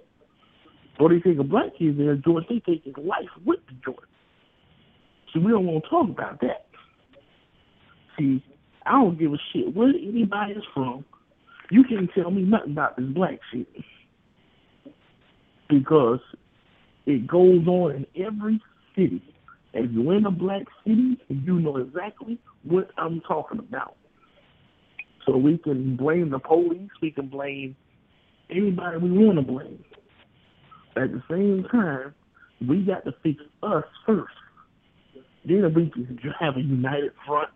Or do you think a black kid there doing, they take his life with the joint? See, we don't want to talk about that. See, I don't give a shit where anybody is from. You can't tell me nothing about this black shit. Because it goes on in every city. If you're in a black city, you know exactly what I'm talking about. So we can blame the police, we can blame anybody we want to blame. At the same time, we got to fix us first. Then if we can have a united front,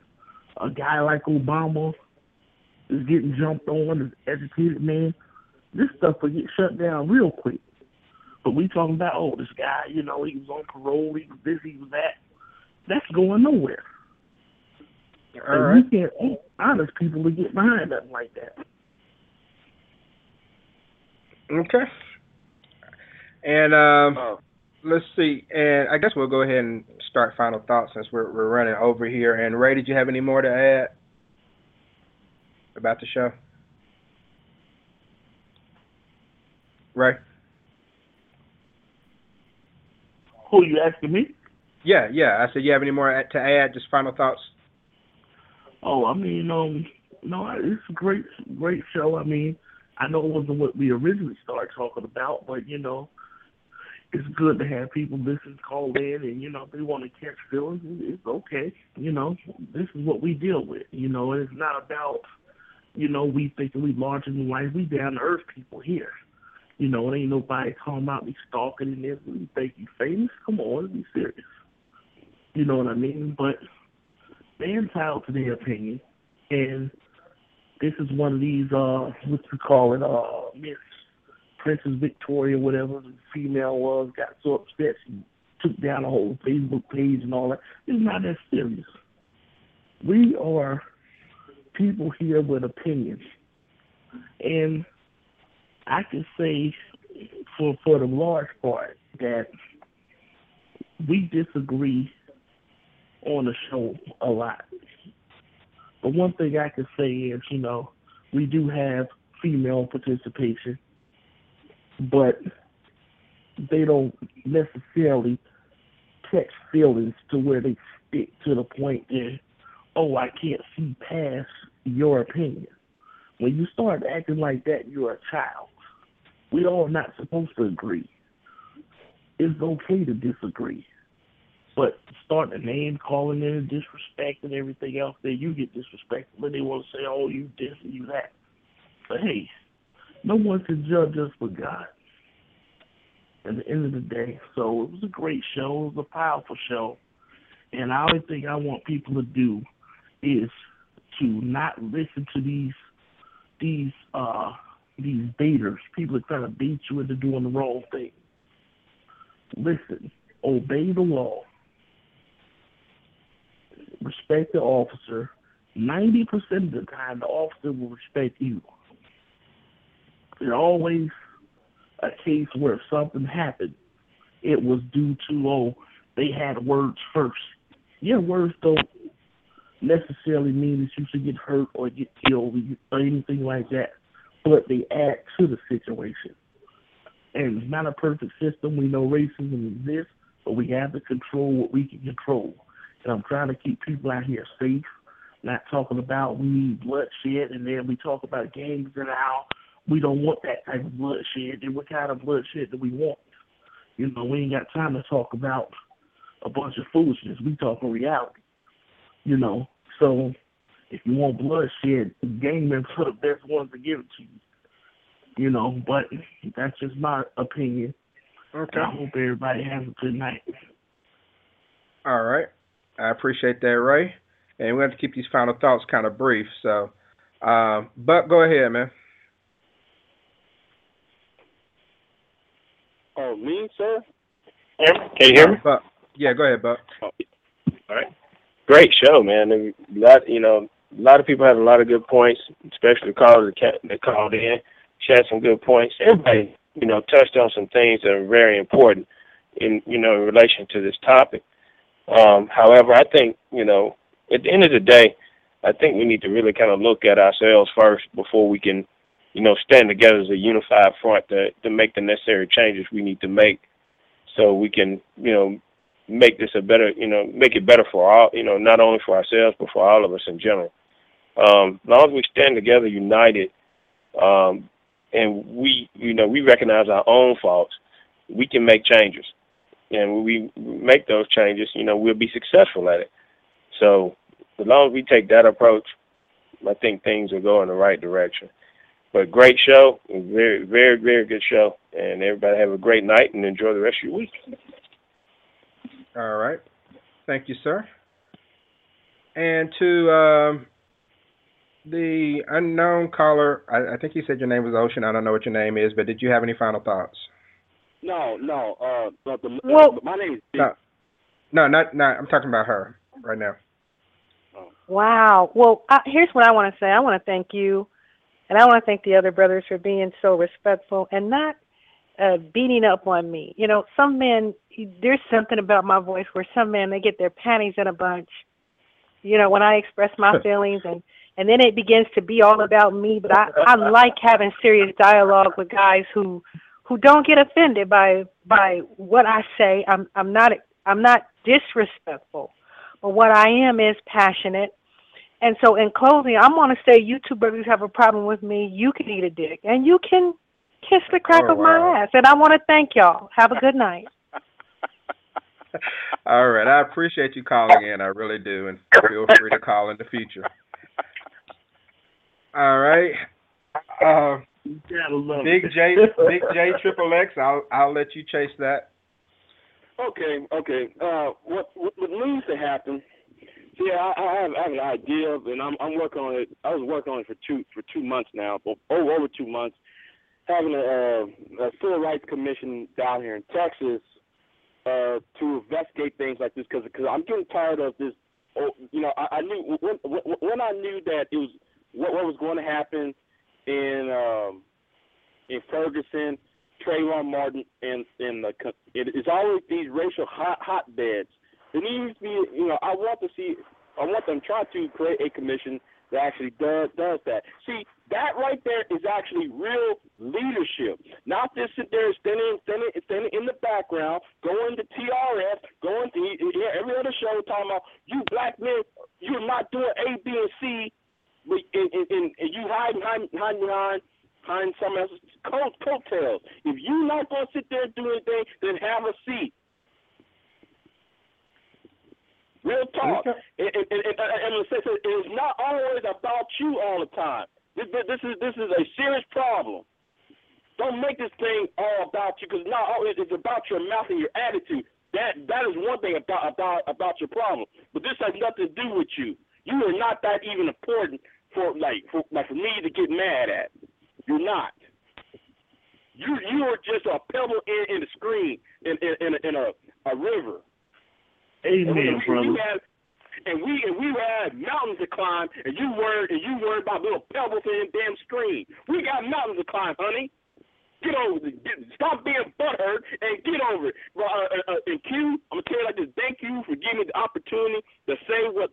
a guy like Obama is getting jumped on, is educated man, this stuff will get shut down real quick. But we talking about, oh, this guy, you know, he was on parole, he was this, he was that. That's going nowhere. Right. We can't ask honest people to get behind nothing like that. Okay. And let's see. And I guess we'll go ahead and start final thoughts since we're running over here. And Ray, did you have any more to add about the show? Ray? Who, you asking me? Yeah. I said, you have any more to add? Just final thoughts. Oh, I mean, no, it's a great show. I mean, I know it wasn't what we originally started talking about, but, you know, it's good to have people listen, call in, and, you know, if they want to catch feelings, it's okay. You know, this is what we deal with. You know, it's not about, you know, we thinking we larger than life. We down-to-earth people here. You know, it ain't nobody talking about me stalking and this. We think you famous? Come on, be serious. You know what I mean? But they're entitled to their opinion, and this is one of these, what you call it, Miss Princess Victoria, whatever the female was, got so upset she took down a whole Facebook page and all that. It's not that serious. We are people here with opinions, and I can say for the large part that we disagree on the show a lot. But one thing I can say is, you know, we do have female participation, but they don't necessarily catch feelings to where they stick to the point that, oh, I can't see past your opinion. When you start acting like that, you're a child. We all not supposed to agree. It's okay to disagree. But start the name calling and disrespect and everything else, then you get disrespected. But they want to say, oh, you this and you that. But hey, no one can judge us but God. At the end of the day, so it was a great show. It was a powerful show. And the only thing I want people to do is to not listen to these baiters, people that try to bait you into doing the wrong thing. Listen, obey the law, respect the officer. 90% of the time, the officer will respect you. There's always a case where if something happened, it was due to, oh, they had words first. Your words don't necessarily mean that you should get hurt or get killed or anything like that, but they add to the situation. And it's not a perfect system. We know racism exists, but we have to control what we can control. And I'm trying to keep people out here safe, not talking about we need bloodshed, and then we talk about gangs and how we don't want that type of bloodshed, and what kind of bloodshed do we want? You know, we ain't got time to talk about a bunch of foolishness. We talk on reality, you know. So if you want bloodshed, gang members are the best ones to give it to you. You know, but that's just my opinion. Okay. I hope everybody has a good night. All right. I appreciate that, Ray. And we have to keep these final thoughts kind of brief. So, Buck, go ahead, man. Oh, me, sir? Can you hear me? Buck. Yeah, go ahead, Buck. All right. Great show, man. And a lot of people had a lot of good points, especially the callers that called in. She had some good points. Everybody, touched on some things that are very important in relation to this topic. However, I think, at the end of the day, I think we need to really kind of look at ourselves first before we can, stand together as a unified front to make the necessary changes we need to make so we can, make this a better, make it better for all, not only for ourselves, but for all of us in general. As long as we stand together united, and we recognize our own faults, we can make changes. And when we make those changes, we'll be successful at it. So as long as we take that approach, I think things will go in the right direction. But great show, very, very, very good show. And everybody have a great night and enjoy the rest of your week. All right. Thank you, sir. And to the unknown caller, I think he said your name was Ocean. I don't know what your name is, but did you have any final thoughts? No. My name is Dick. No. I'm talking about her right now. Wow. Well, here's what I want to say. I want to thank you, and I want to thank the other brothers for being so respectful and not beating up on me. Some men, there's something about my voice where some men, they get their panties in a bunch. When I express my feelings and then it begins to be all about me. But I like having serious dialogue with guys who don't get offended by what I say. I'm not disrespectful, but what I am is passionate. And so in closing, I'm going to say you two brothers have a problem with me. You can eat a dick, and you can kiss the crack of my ass. And I want to thank y'all. Have a good night. All right. I appreciate you calling in. I really do. And feel free to call in the future. All right. Big J Triple X, I'll let you chase that. Okay. What needs to happen? Yeah, I have an idea, and I'm working on it. I was working on it for 2 months now, over 2 months. Having a civil rights commission down here in Texas to investigate things like this, because I'm getting tired of this. I knew when I knew that it was what was going to happen in Ferguson, Trayvon Martin, and it's always these racial hotbeds. There needs to be, I want them to try to create a commission that actually does that. See, that right there is actually real leadership, not this sit there standing in the background, going to TRF, going to every other show talking about you black men, you're not doing A, B, and C, and you hiding behind someone else's coattails. If you're not going to sit there and do anything, then have a seat. Real talk. And it's not always about you all the time. This is a serious problem. Don't make this thing all about you, because not always it's about your mouth and your attitude. That is one thing about your problem. But this has nothing to do with you. You are not that even important for me to get mad at. You're not. You are just a pebble in the screen in a river. Amen, brother. And we had mountains to climb, and you worried about little pebbles in the damn screen. We got mountains to climb, honey. Get over it. Stop being butthurt and get over it. And Q, I'm gonna tell you like this. Thank you for giving me the opportunity to say what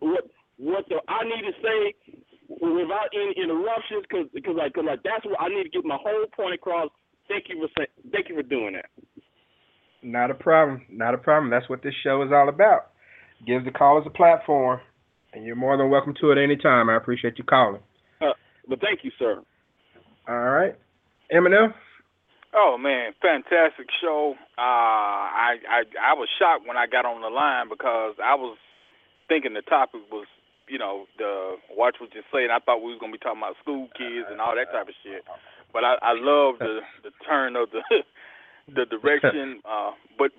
I need to say without any interruptions, because that's what I need to get my whole point across. Thank you for doing that. Not a problem. Not a problem. That's what this show is all about. Give the callers a platform, and you're more than welcome to it any time. I appreciate you calling. But thank you, sir. All right. Eminem? Oh, man, fantastic show. I was shocked when I got on the line, because I was thinking the topic was, the watch what you say, and I thought we was going to be talking about school kids and all that type of shit. But I love the turn of the – the direction, but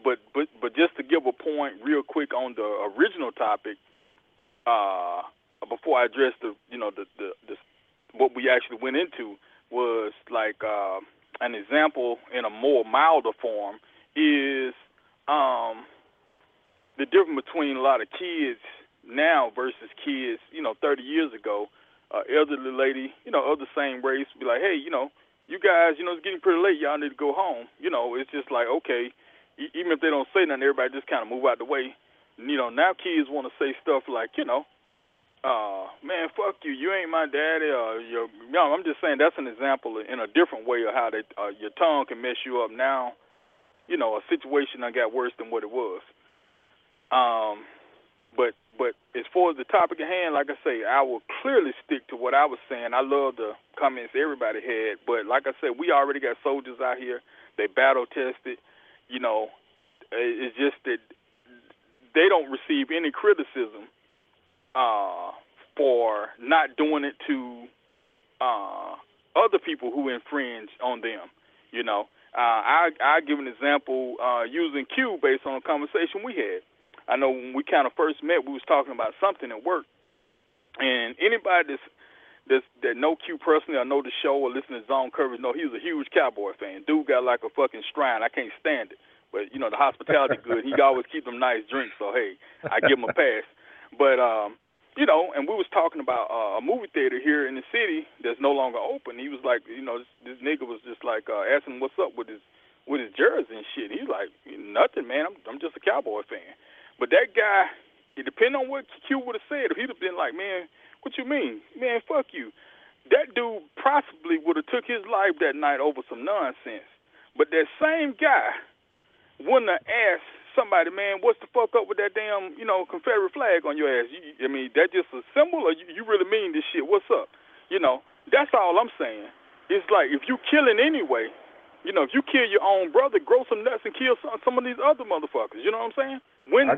just to give a point real quick on the original topic, before I address the what we actually went into, was like an example in a more milder form is the difference between a lot of kids now versus kids 30 years ago. Elderly lady of the same race be like, hey, you guys, it's getting pretty late. Y'all need to go home. It's just like, okay, even if they don't say nothing, everybody just kind of move out the way. Now kids want to say stuff like, man, fuck you. You ain't my daddy. I'm just saying that's an example in a different way of how your tongue can mess you up. Now, a situation done got worse than what it was. But as far as the topic at hand, like I say, I will clearly stick to what I was saying. I love the comments everybody had, but like I said, we already got soldiers out here. They battle tested. It's just that they don't receive any criticism for not doing it to other people who infringe on them. I give an example using Q based on a conversation we had. I know when we kind of first met, we was talking about something at work, and anybody that know Q personally or know the show or listen to Zone Coverage know he was a huge Cowboy fan. Dude got like a fucking shrine. I can't stand it. But, the hospitality good. He always keep them nice drinks, so, hey, I give him a pass. But, and we was talking about a movie theater here in the city that's no longer open. He was like, this nigga was just like asking what's up with his jersey and shit. He's like, nothing, man. I'm just a Cowboy fan. But that guy, it depends on what Q would have said. If he'd have been like, man, what you mean? Man, fuck you. That dude possibly would have took his life that night over some nonsense. But that same guy wouldn't have asked somebody, man, what's the fuck up with that damn, Confederate flag on your ass? That just a symbol, or you really mean this shit? What's up? That's all I'm saying. It's like, if you killing anyway, if you kill your own brother, grow some nuts and kill some of these other motherfuckers. You know what I'm saying? When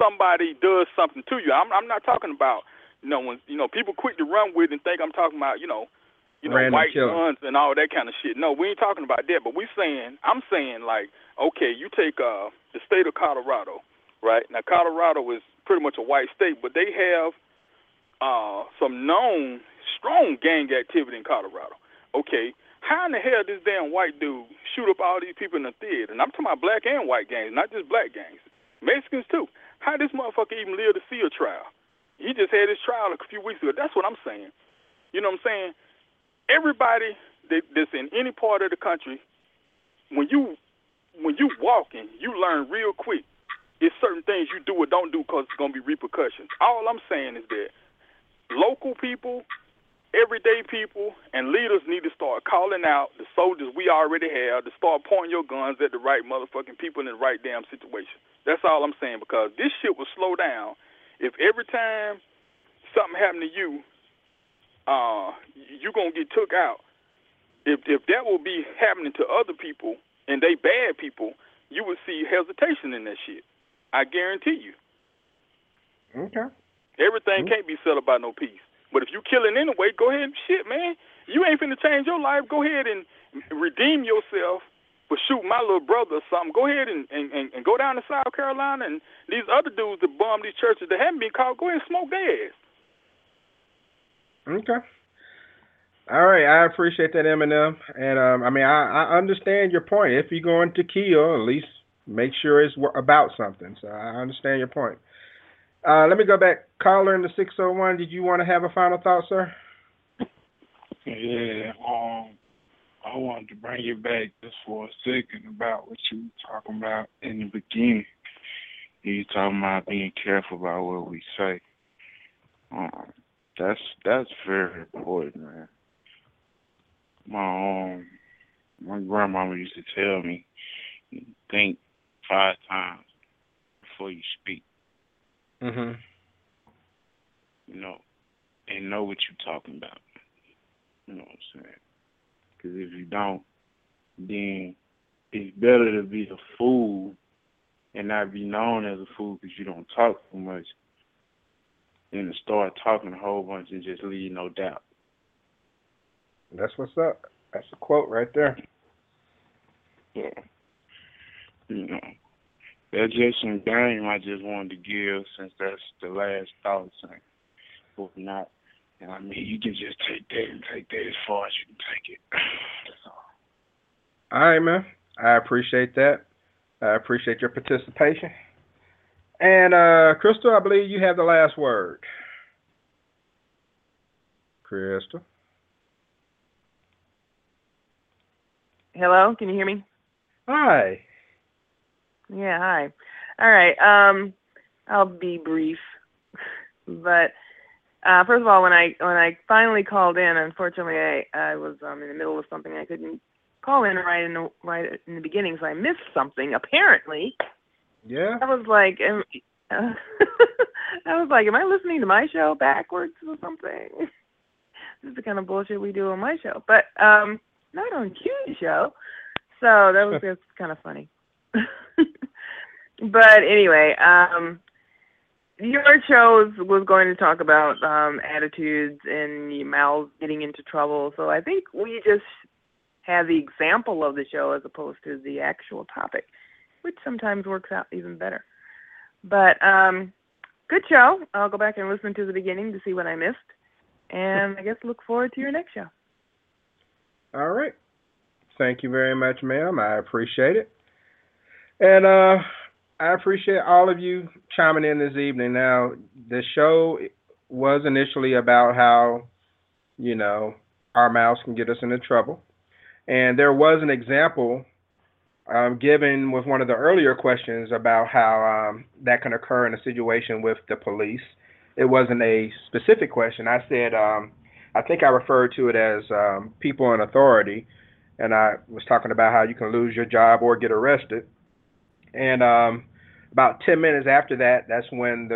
somebody does something to you, I'm not talking about when people quick to run with and think I'm talking about white guns and all that kind of shit. No, we ain't talking about that. But I'm saying like, okay, you take the state of Colorado, right? Now Colorado is pretty much a white state, but they have some known strong gang activity in Colorado. Okay. How in the hell this damn white dude shoot up all these people in the theater? And I'm talking about black and white gangs, not just black gangs. Mexicans, too. How this motherfucker even live to see a trial? He just had his trial a few weeks ago. That's what I'm saying. You know what I'm saying? Everybody that's in any part of the country, when you walking, you learn real quick. It's certain things you do or don't do because it's going to be repercussions. All I'm saying is that local people, everyday people, and leaders need to start calling out the soldiers we already have to start pointing your guns at the right motherfucking people in the right damn situation. That's all I'm saying, because this shit will slow down if every time something happened to you, you're going to get took out. If that will be happening to other people and they bad people, you would see hesitation in that shit. I guarantee you. Okay. Everything can't be settled by no peace. But if you killing anyway, go ahead and shit, man. You ain't finna change your life. Go ahead and redeem yourself for shooting my little brother or something. Go ahead and go down to South Carolina and these other dudes that bomb these churches that haven't been caught, go ahead and smoke their ass. Okay. All right, I appreciate that, Eminem. And, I understand your point. If you're going to kill, at least make sure it's about something. So I understand your point. Let me go back. Caller in the 601, did you want to have a final thought, sir? Yeah, I wanted to bring you back just for a second about what you were talking about in the beginning. You were talking about being careful about what we say. That's very important, man. My grandmama used to tell me, think 5 times before you speak. Mm-hmm. You know, and know what you're talking about. You know what I'm saying? Because if you don't, then it's better to be a fool and not be known as a fool because you don't talk too much than to start talking a whole bunch and just leave no doubt. That's what's up. That's a quote right there. Yeah. You know, that's just some game I just wanted to give since that's the last thought. But not, and I mean, you can just take that and take that as far as you can take it. That's all. All right, man. I appreciate that. I appreciate your participation. And, Crystal, I believe you have the last word. Crystal? Hello, can you hear me? Hi. Yeah, hi. All right, I'll be brief. But first of all, when I finally called in, unfortunately, I was in the middle of something. I couldn't call in right in the beginning, so I missed something, apparently. Yeah. I was like, am I listening to my show backwards or something? This is the kind of bullshit we do on my show, but not on Q's show. So that was just kind of funny. But anyway, your show was going to talk about attitudes and mouths getting into trouble. So I think we just have the example of the show as opposed to the actual topic, which sometimes works out even better. But good show. I'll go back and listen to the beginning to see what I missed. And I guess look forward to your next show. All right. Thank you very much, ma'am. I appreciate it. And I appreciate all of you chiming in this evening. Now, the show was initially about how, you know, our mouths can get us into trouble. And there was an example given with one of the earlier questions about how that can occur in a situation with the police. It wasn't a specific question. I said, I think I referred to it as people in authority, and I was talking about how you can lose your job or get arrested. And about 10 minutes after that, that's when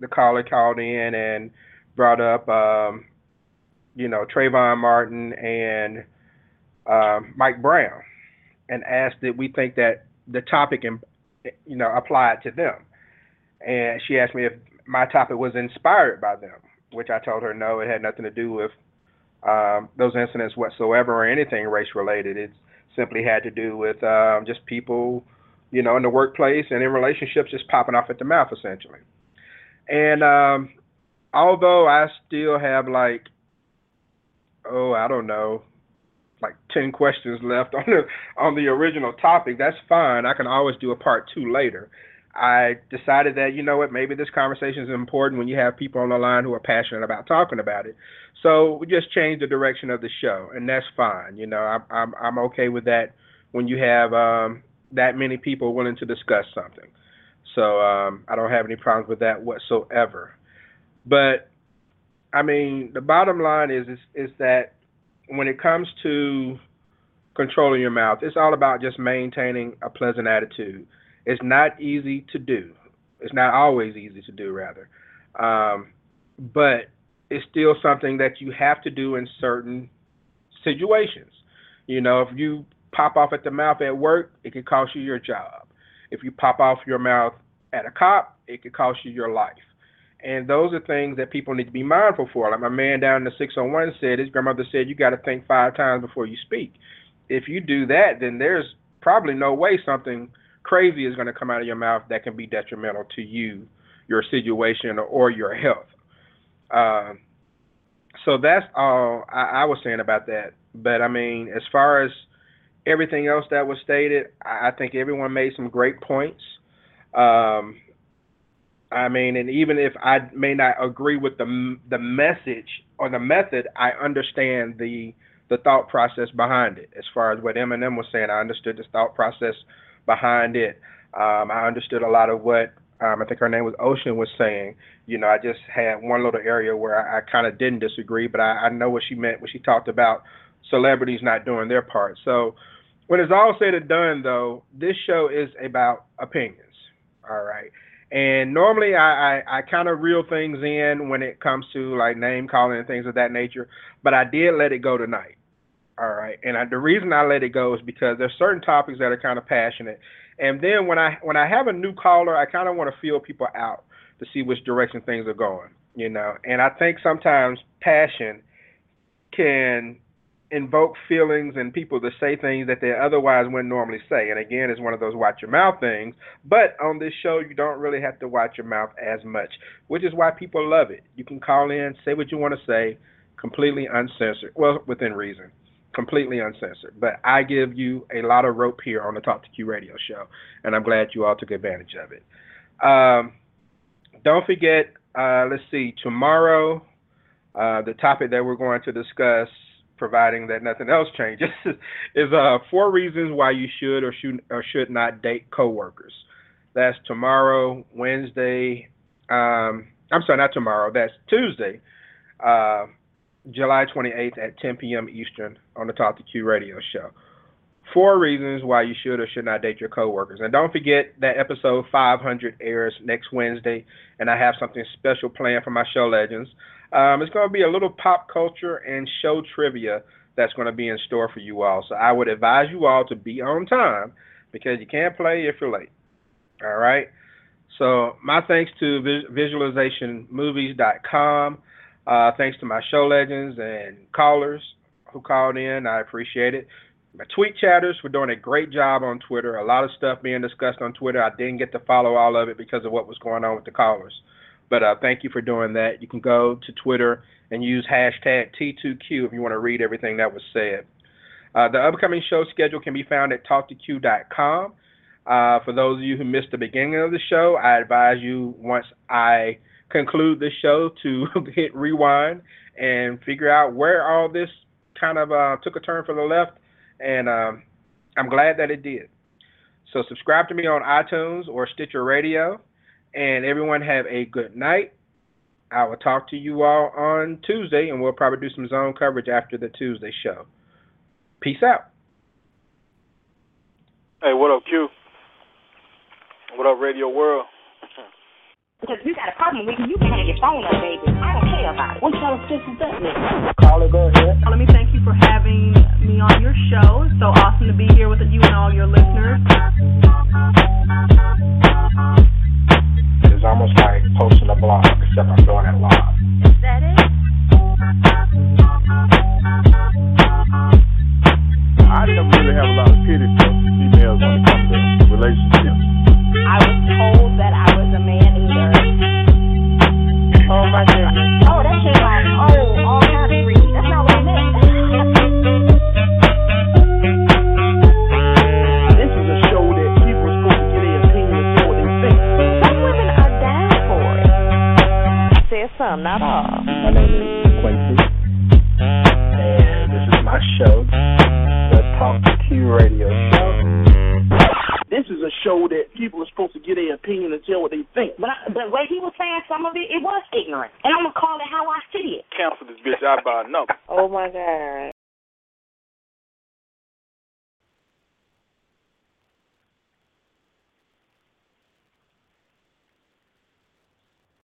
the caller called in and brought up, you know, Trayvon Martin and Mike Brown, and asked that we think that the topic, you know, applied to them. And she asked me if my topic was inspired by them, which I told her no, it had nothing to do with those incidents whatsoever or anything race-related. It simply had to do with just people, you know, in the workplace and in relationships just popping off at the mouth, essentially. And although I still have like, oh, I don't know, like 10 questions left on the original topic, that's fine. I can always do a part 2 later. I decided that, you know what, maybe this conversation is important when you have people on the line who are passionate about talking about it. So we just changed the direction of the show, and that's fine. You know, I'm okay with that when you have that many people willing to discuss something. So I don't have any problems with that whatsoever. But I mean, the bottom line is that when it comes to controlling your mouth, it's all about just maintaining a pleasant attitude. It's not easy to do. It's not always easy to do, rather. But it's still something that you have to do in certain situations. You know, if you pop off at the mouth at work, it could cost you your job. If you pop off your mouth at a cop, it could cost you your life. And those are things that people need to be mindful for. Like my man down in the 601 said, his grandmother said, you got to think 5 times before you speak. If you do that, then there's probably no way something crazy is going to come out of your mouth that can be detrimental to you, your situation, or your health. So that's all I was saying about that. But, I mean, as far as everything else that was stated, I think everyone made some great points. I mean, and even if I may not agree with the message or the method, I understand the thought process behind it. As far as what Eminem was saying, I understood the thought process behind it. I understood a lot of what I think her name was Ocean was saying. You know, I just had one little area where I kind of didn't disagree, but I know what she meant when she talked about celebrities not doing their part. So when it's all said and done, though, this show is about opinions. All right. And normally I kind of reel things in when it comes to like name calling and things of that nature, but I did let it go tonight. All right. And the reason I let it go is because there's certain topics that are kind of passionate. And then when I have a new caller, I kind of want to feel people out to see which direction things are going, you know. And I think sometimes passion can invoke feelings in people to say things that they otherwise wouldn't normally say. And again, it's one of those watch your mouth things. But on this show, you don't really have to watch your mouth as much, which is why people love it. You can call in, say what you want to say, completely uncensored. Well, within reason. Completely uncensored. But I give you a lot of rope here on the Talk 2 Q Radio Show, and I'm glad you all took advantage of it. Don't forget, let's see, tomorrow, the topic that we're going to discuss, providing that nothing else changes, is 4 reasons why you should or should not date coworkers. That's tomorrow, Wednesday. I'm sorry, not tomorrow. That's Tuesday. July 28th at 10 p.m. Eastern on the Talk 2 Q Radio Show. 4 reasons why you should or should not date your coworkers. And don't forget that episode 500 airs next Wednesday, and I have something special planned for my Show Legends. It's going to be a little pop culture and show trivia that's going to be in store for you all. So I would advise you all to be on time because you can't play if you're late. All right? So my thanks to visualizationmovies.com. Thanks to my Show Legends and callers who called in. I appreciate it. My tweet chatters were doing a great job on Twitter. A lot of stuff being discussed on Twitter. I didn't get to follow all of it because of what was going on with the callers. But thank you for doing that. You can go to Twitter and use hashtag T2Q if you want to read everything that was said. The upcoming show schedule can be found at talk2q.com. For those of you who missed the beginning of the show, I advise you once I conclude the show to hit rewind and figure out where all this kind of took a turn for the left, and I'm glad that it did. So subscribe to me on iTunes or Stitcher Radio, and everyone have a good night. I will talk to you all on Tuesday, and we'll probably do some zone coverage after the Tuesday show. Peace out. Hey, what up, Q? What up, Radio World? Because if you got a problem with you, you can have your phone up, baby. I don't care about it. What kind of shit is that, nigga? Caller, go ahead. Well, let me thank you for having me on your show. It's so awesome to be here with you and all your listeners. It's almost like posting a blog, except I'm doing it live. Is that it? I don't really have a lot of pity for females when it comes to relationships. I was told that I was a man eater. Oh my goodness. Oh, that shit like, oh, all kinds of greed. That's not what I meant. This is a show that people are supposed to get their opinions for what they think. Some women are down for it. I said some, not all. My name is Quincy, and this is my show, the Talk 2 Q Radio Show. This is a show. show that people are supposed to give their opinion and tell what they think. But the way he was saying some of it, it was ignorant. And I'm going to call it how I see it. Cancel this bitch out by a number. Oh, my God.